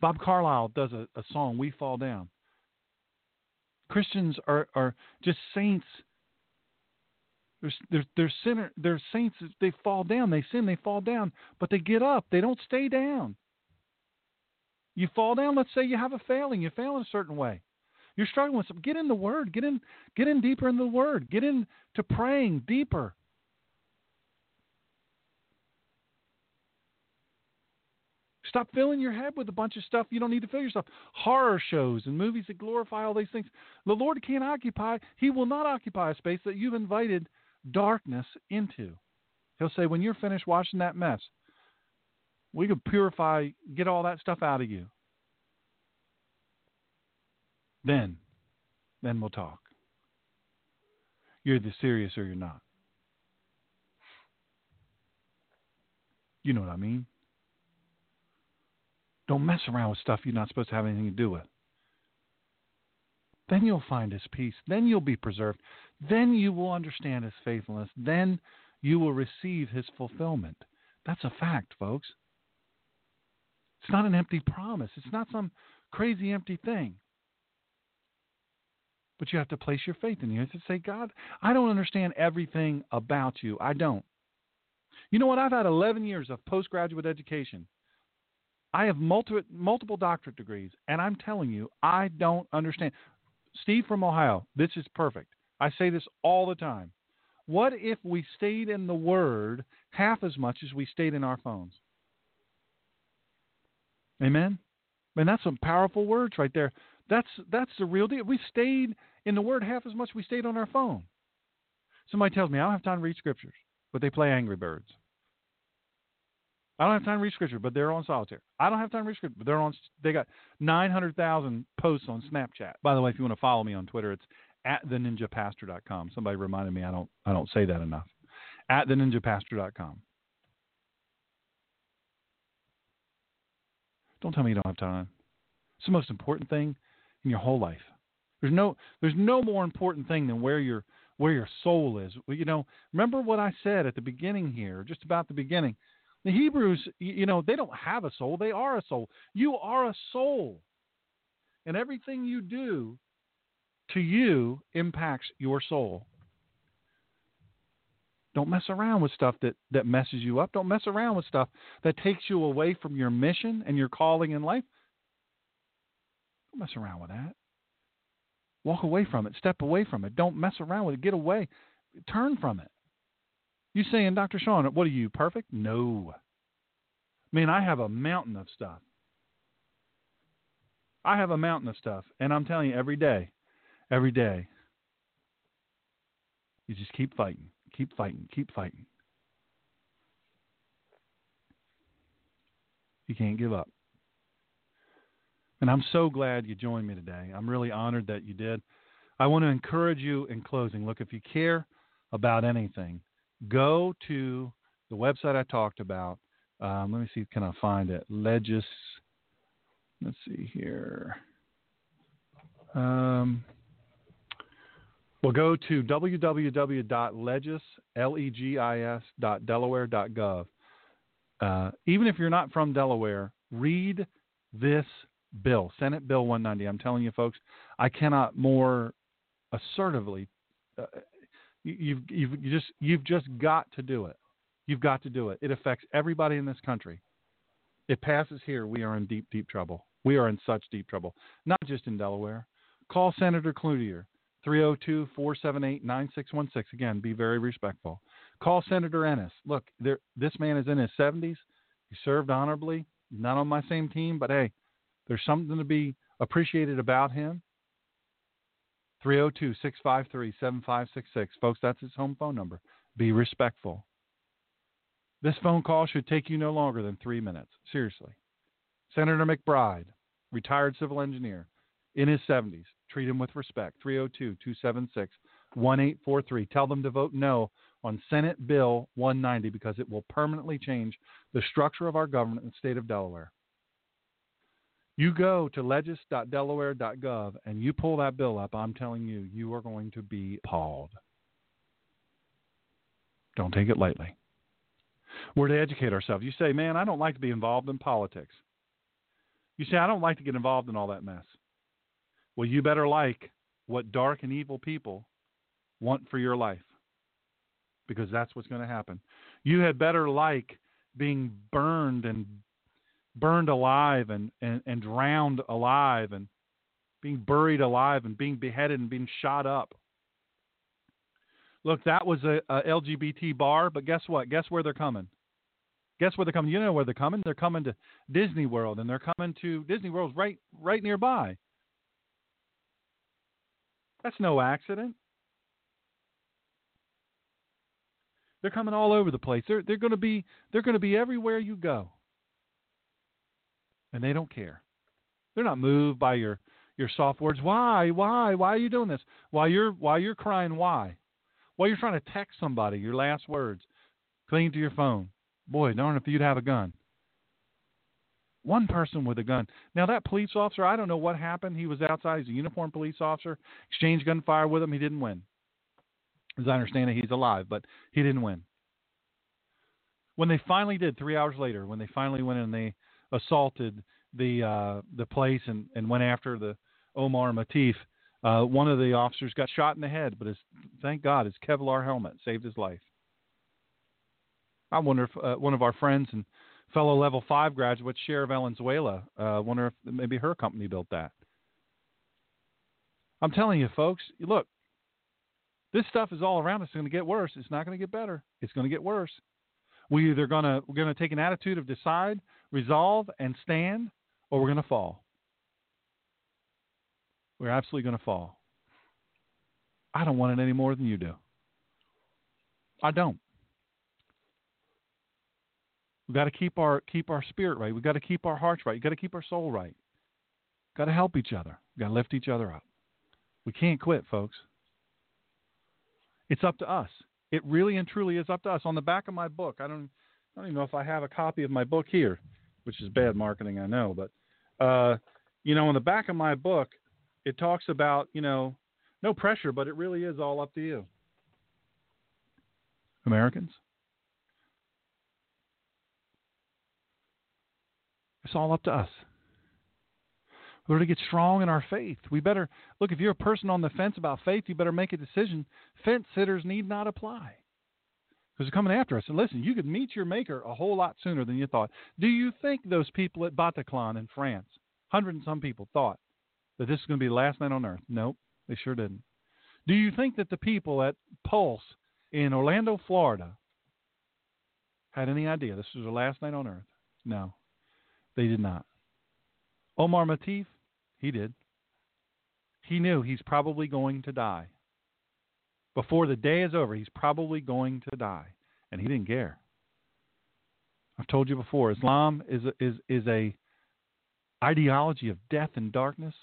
Bob Carlyle does a song, We Fall Down. Christians are just saints. They're sinners. They're saints. They fall down. They sin. They fall down. But they get up. They don't stay down. You fall down. Let's say you have a failing. You fail in a certain way. You're struggling with something. Get in the Word. Get in deeper in the Word. Get into praying deeper. Stop filling your head with a bunch of stuff you don't need to fill yourself. Horror shows and movies that glorify all these things. The Lord can't occupy. He will not occupy a space that you've invited darkness into. He'll say, when you're finished washing that mess, we can purify, get all that stuff out of you. Then we'll talk. You're either serious or you're not. You know what I mean? Don't mess around with stuff you're not supposed to have anything to do with. Then you'll find His peace. Then you'll be preserved. Then you will understand His faithfulness. Then you will receive His fulfillment. That's a fact, folks. It's not an empty promise. It's not some crazy empty thing. But you have to place your faith in You. You have to say, God, I don't understand everything about You. I don't. You know what? I've had 11 years of postgraduate education. I have multiple doctorate degrees, and I'm telling you, I don't understand. Steve from Ohio, this is perfect. I say this all the time. What if we stayed in the Word half as much as we stayed in our phones? Amen? Man, that's some powerful words right there. That's the real deal. We stayed in the Word half as much as we stayed on our phone. Somebody tells me, I don't have time to read scriptures, but they play Angry Birds. I don't have time to read scripture, but they're on solitaire. I don't have time to read scripture, but they got 900,000 posts on Snapchat. By the way, if you want to follow me on Twitter, it's at TheNinjaPastor.com. Somebody reminded me I don't say that enough. At TheNinjaPastor.com. Don't tell me you don't have time. It's the most important thing in your whole life. There's no more important thing than where your soul is. Remember what I said at the beginning here, just about the beginning. The Hebrews, they don't have a soul. They are a soul. You are a soul. And everything you do to you impacts your soul. Don't mess around with stuff that messes you up. Don't mess around with stuff that takes you away from your mission and your calling in life. Don't mess around with that. Walk away from it. Step away from it. Don't mess around with it. Get away. Turn from it. You saying, Dr. Shawn, what are you, perfect? No. Man, I have a mountain of stuff. And I'm telling you, every day, you just keep fighting. You can't give up. And I'm so glad you joined me today. I'm really honored that you did. I want to encourage you in closing. Look, if you care about anything, go to the website I talked about, Let me see. Can I find it? Let's see here. We'll go to www.legis.delaware.gov. Even if you're not from Delaware, read this bill, Senate Bill 190. I'm telling you, folks, I cannot more assertively. You've just got to do it. You've got to do it. It affects everybody in this country. It passes here, we are in deep, deep trouble. We are in such deep trouble, not just in Delaware. Call Senator Cloutier, 302-478-9616. Again, be very respectful. Call Senator Ennis. Look, this man is in his 70s. He served honorably, not on my same team, but hey, there's something to be appreciated about him. 302-653-7566. Folks, that's his home phone number. Be respectful. This phone call should take you no longer than 3 minutes. Seriously. Senator McBride, retired civil engineer, in his 70s. Treat him with respect. 302-276-1843. Tell them to vote no on Senate Bill 190 because it will permanently change the structure of our government in the state of Delaware. You go to legis.delaware.gov and you pull that bill up, I'm telling you, you are going to be appalled. Don't take it lightly. We're to educate ourselves. You say, man, I don't like to be involved in politics. You say, I don't like to get involved in all that mess. Well, you better like what dark and evil people want for your life, because that's what's going to happen. You had better like being burned alive and drowned alive and being buried alive and being beheaded and being shot up. Look, that was a LGBT bar, but guess what? Guess where they're coming? You know where they're coming? They're coming to Disney World, and they're coming to Disney World's right nearby. That's no accident. They're coming all over the place. They're going to be everywhere you go, and they don't care. They're not moved by your soft words. Why are you doing this? While you're crying, why? While you're trying to text somebody, your last words, cling to your phone. Boy, darn if you'd have a gun. One person with a gun. Now, that police officer, I don't know what happened. He was outside. He's a uniformed police officer. Exchanged gunfire with him. He didn't win. As I understand it, he's alive, but he didn't win. When they finally did, 3 hours later, when they finally went in and they assaulted the place and went after the Omar Mateen, one of the officers got shot in the head, but thank God his Kevlar helmet saved his life. I wonder if one of our friends and fellow Level 5 graduate, Cher of Valenzuela, wonder if maybe her company built that. I'm telling you, folks, look, this stuff is all around us. It's going to get worse. It's not going to get better. It's going to get worse. We're either going to take an attitude of decide, resolve, and stand, or we're going to fall. We're absolutely going to fall. I don't want it any more than you do. I don't. We've got to keep our spirit right. We've got to keep our hearts right. We've got to keep our soul right. We've got to help each other. We've got to lift each other up. We can't quit, folks. It's up to us. It really and truly is up to us. On the back of my book, I don't even know if I have a copy of my book here, which is bad marketing, I know. But, on the back of my book, it talks about, no pressure, but it really is all up to you. Americans, it's all up to us. We're to get strong in our faith. We better, look, if you're a person on the fence about faith, you better make a decision. Fence sitters need not apply because they're coming after us. And listen, you could meet your maker a whole lot sooner than you thought. Do you think those people at Bataclan in France, 100 and some people, thought that this is going to be the last night on earth? Nope, they sure didn't. Do you think that the people at Pulse in Orlando, Florida, had any idea this was the last night on earth? No, they did not. Omar Mateen, he did. He knew he's probably going to die. Before the day is over, he's probably going to die, and he didn't care. I've told you before, Islam is a ideology of death and darkness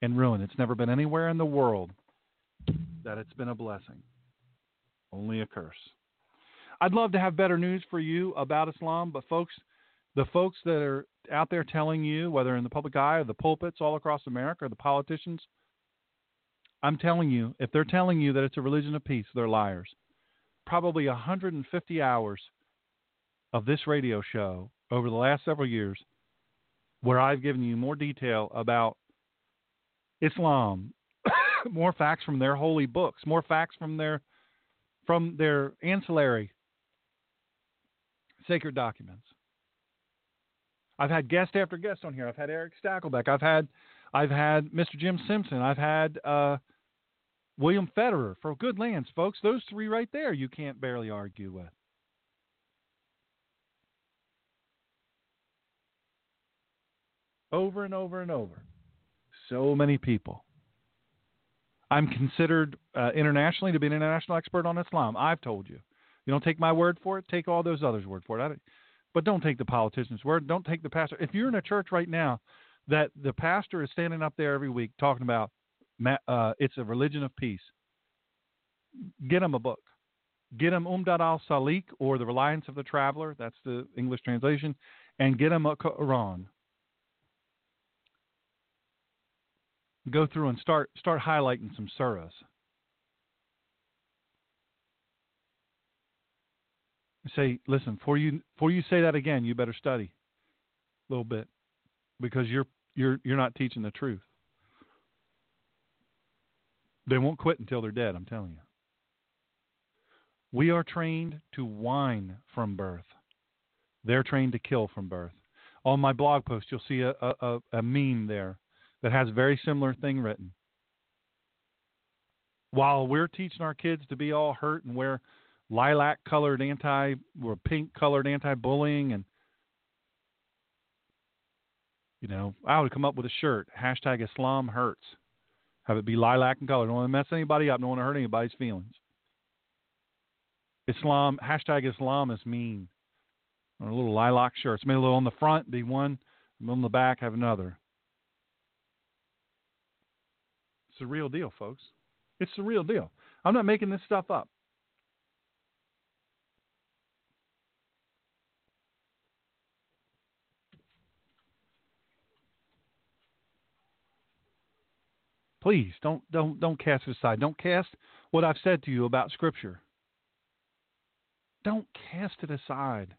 and ruin. It's never been anywhere in the world that it's been a blessing, only a curse. I'd love to have better news for you about Islam, but folks, the folks that are out there telling you, whether in the public eye or the pulpits all across America or the politicians, I'm telling you, if they're telling you that it's a religion of peace, they're liars. Probably 150 hours of this radio show over the last several years where I've given you more detail about Islam, more facts from their holy books, more facts from their ancillary sacred documents. I've had guest after guest on here. I've had Eric Stackelbeck. I've had Mr. Jim Simpson. I've had William Federer for Good Lands, folks. Those three right there you can't barely argue with. Over and over and over. So many people. I'm considered internationally to be an international expert on Islam. I've told you. You don't take my word for it, take all those others' word for it. But don't take the politician's word. Don't take the pastor. If you're in a church right now that the pastor is standing up there every week talking about it's a religion of peace, get them a book. Get them Umdat al-Salik or The Reliance of the Traveler. That's the English translation. And get them a Quran. Go through and start highlighting some surahs. Say, listen, before you say that again, you better study a little bit because you're not teaching the truth. They won't quit until they're dead, I'm telling you. We are trained to whine from birth. They're trained to kill from birth. On my blog post, you'll see a meme there that has a very similar thing written. While we're teaching our kids to be all hurt and wear lilac-colored or pink-colored anti-bullying, and I would come up with a shirt, hashtag Islam hurts. Have it be lilac and color. Don't want to mess anybody up. Don't want to hurt anybody's feelings. Islam, hashtag Islam is mean. Or a little lilac shirts. Maybe a little on the front, be one, and on the back, have another. It's the real deal, folks. It's the real deal. I'm not making this stuff up. Please don't cast it aside. Don't cast what I've said to you about Scripture. Don't cast it aside.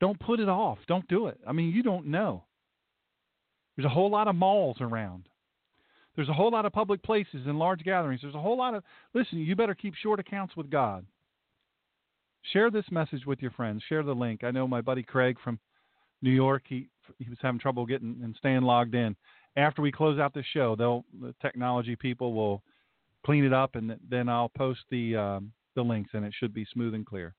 Don't put it off. Don't do it. I mean, you don't know. There's a whole lot of malls around. There's a whole lot of public places and large gatherings. There's a whole lot of, listen, you better keep short accounts with God. Share this message with your friends. Share the link. I know my buddy Craig from New York, he was having trouble getting and staying logged in. After we close out this show, the technology people will clean it up, and then I'll post the links, and it should be smooth and clear.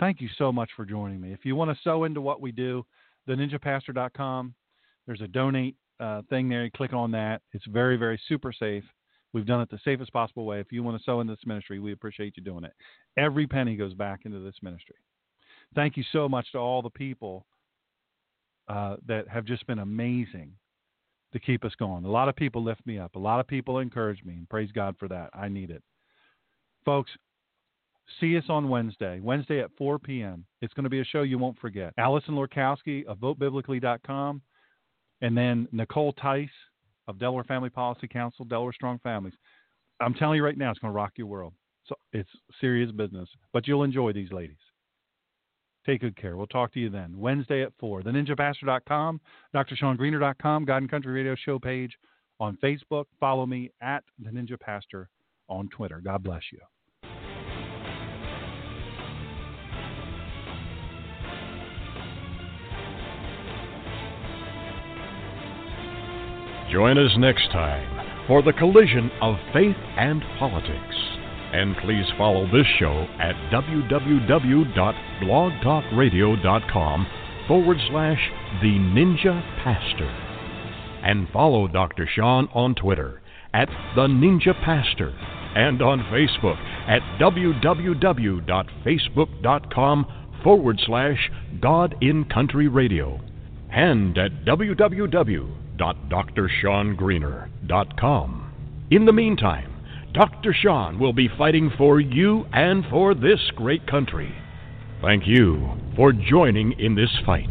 Thank you so much for joining me. If you want to sew into what we do, TheNinjaPastor.com, there's a donate thing there. You click on that. It's very, very super safe. We've done it the safest possible way. If you want to sew into this ministry, we appreciate you doing it. Every penny goes back into this ministry. Thank you so much to all the people that have just been amazing to keep us going. A lot of people lift me up. A lot of people encourage me, and praise God for that. I need it. Folks, see us on Wednesday at 4 p.m. It's going to be a show you won't forget. Allison Lorkowski of VoteBiblically.com, and then Nicole Tice of Delaware Family Policy Council, Delaware Strong Families. I'm telling you right now, it's going to rock your world. So it's serious business, but you'll enjoy these ladies. Take good care. We'll talk to you then. Wednesday at 4. TheNinjaPastor.com, DrShawnGreener.com, God in Country Radio show page on Facebook. Follow me at TheNinjaPastor on Twitter. God bless you. Join us next time for the collision of faith and politics. And please follow this show at www.blogtalkradio.com/TheNinjaPastor. And follow Dr. Shawn on Twitter at TheNinjaPastor and on Facebook at www.facebook.com/God in Country Radio and at www.DrShawnGreener.com. In the meantime, Dr. Shawn will be fighting for you and for this great country. Thank you for joining in this fight.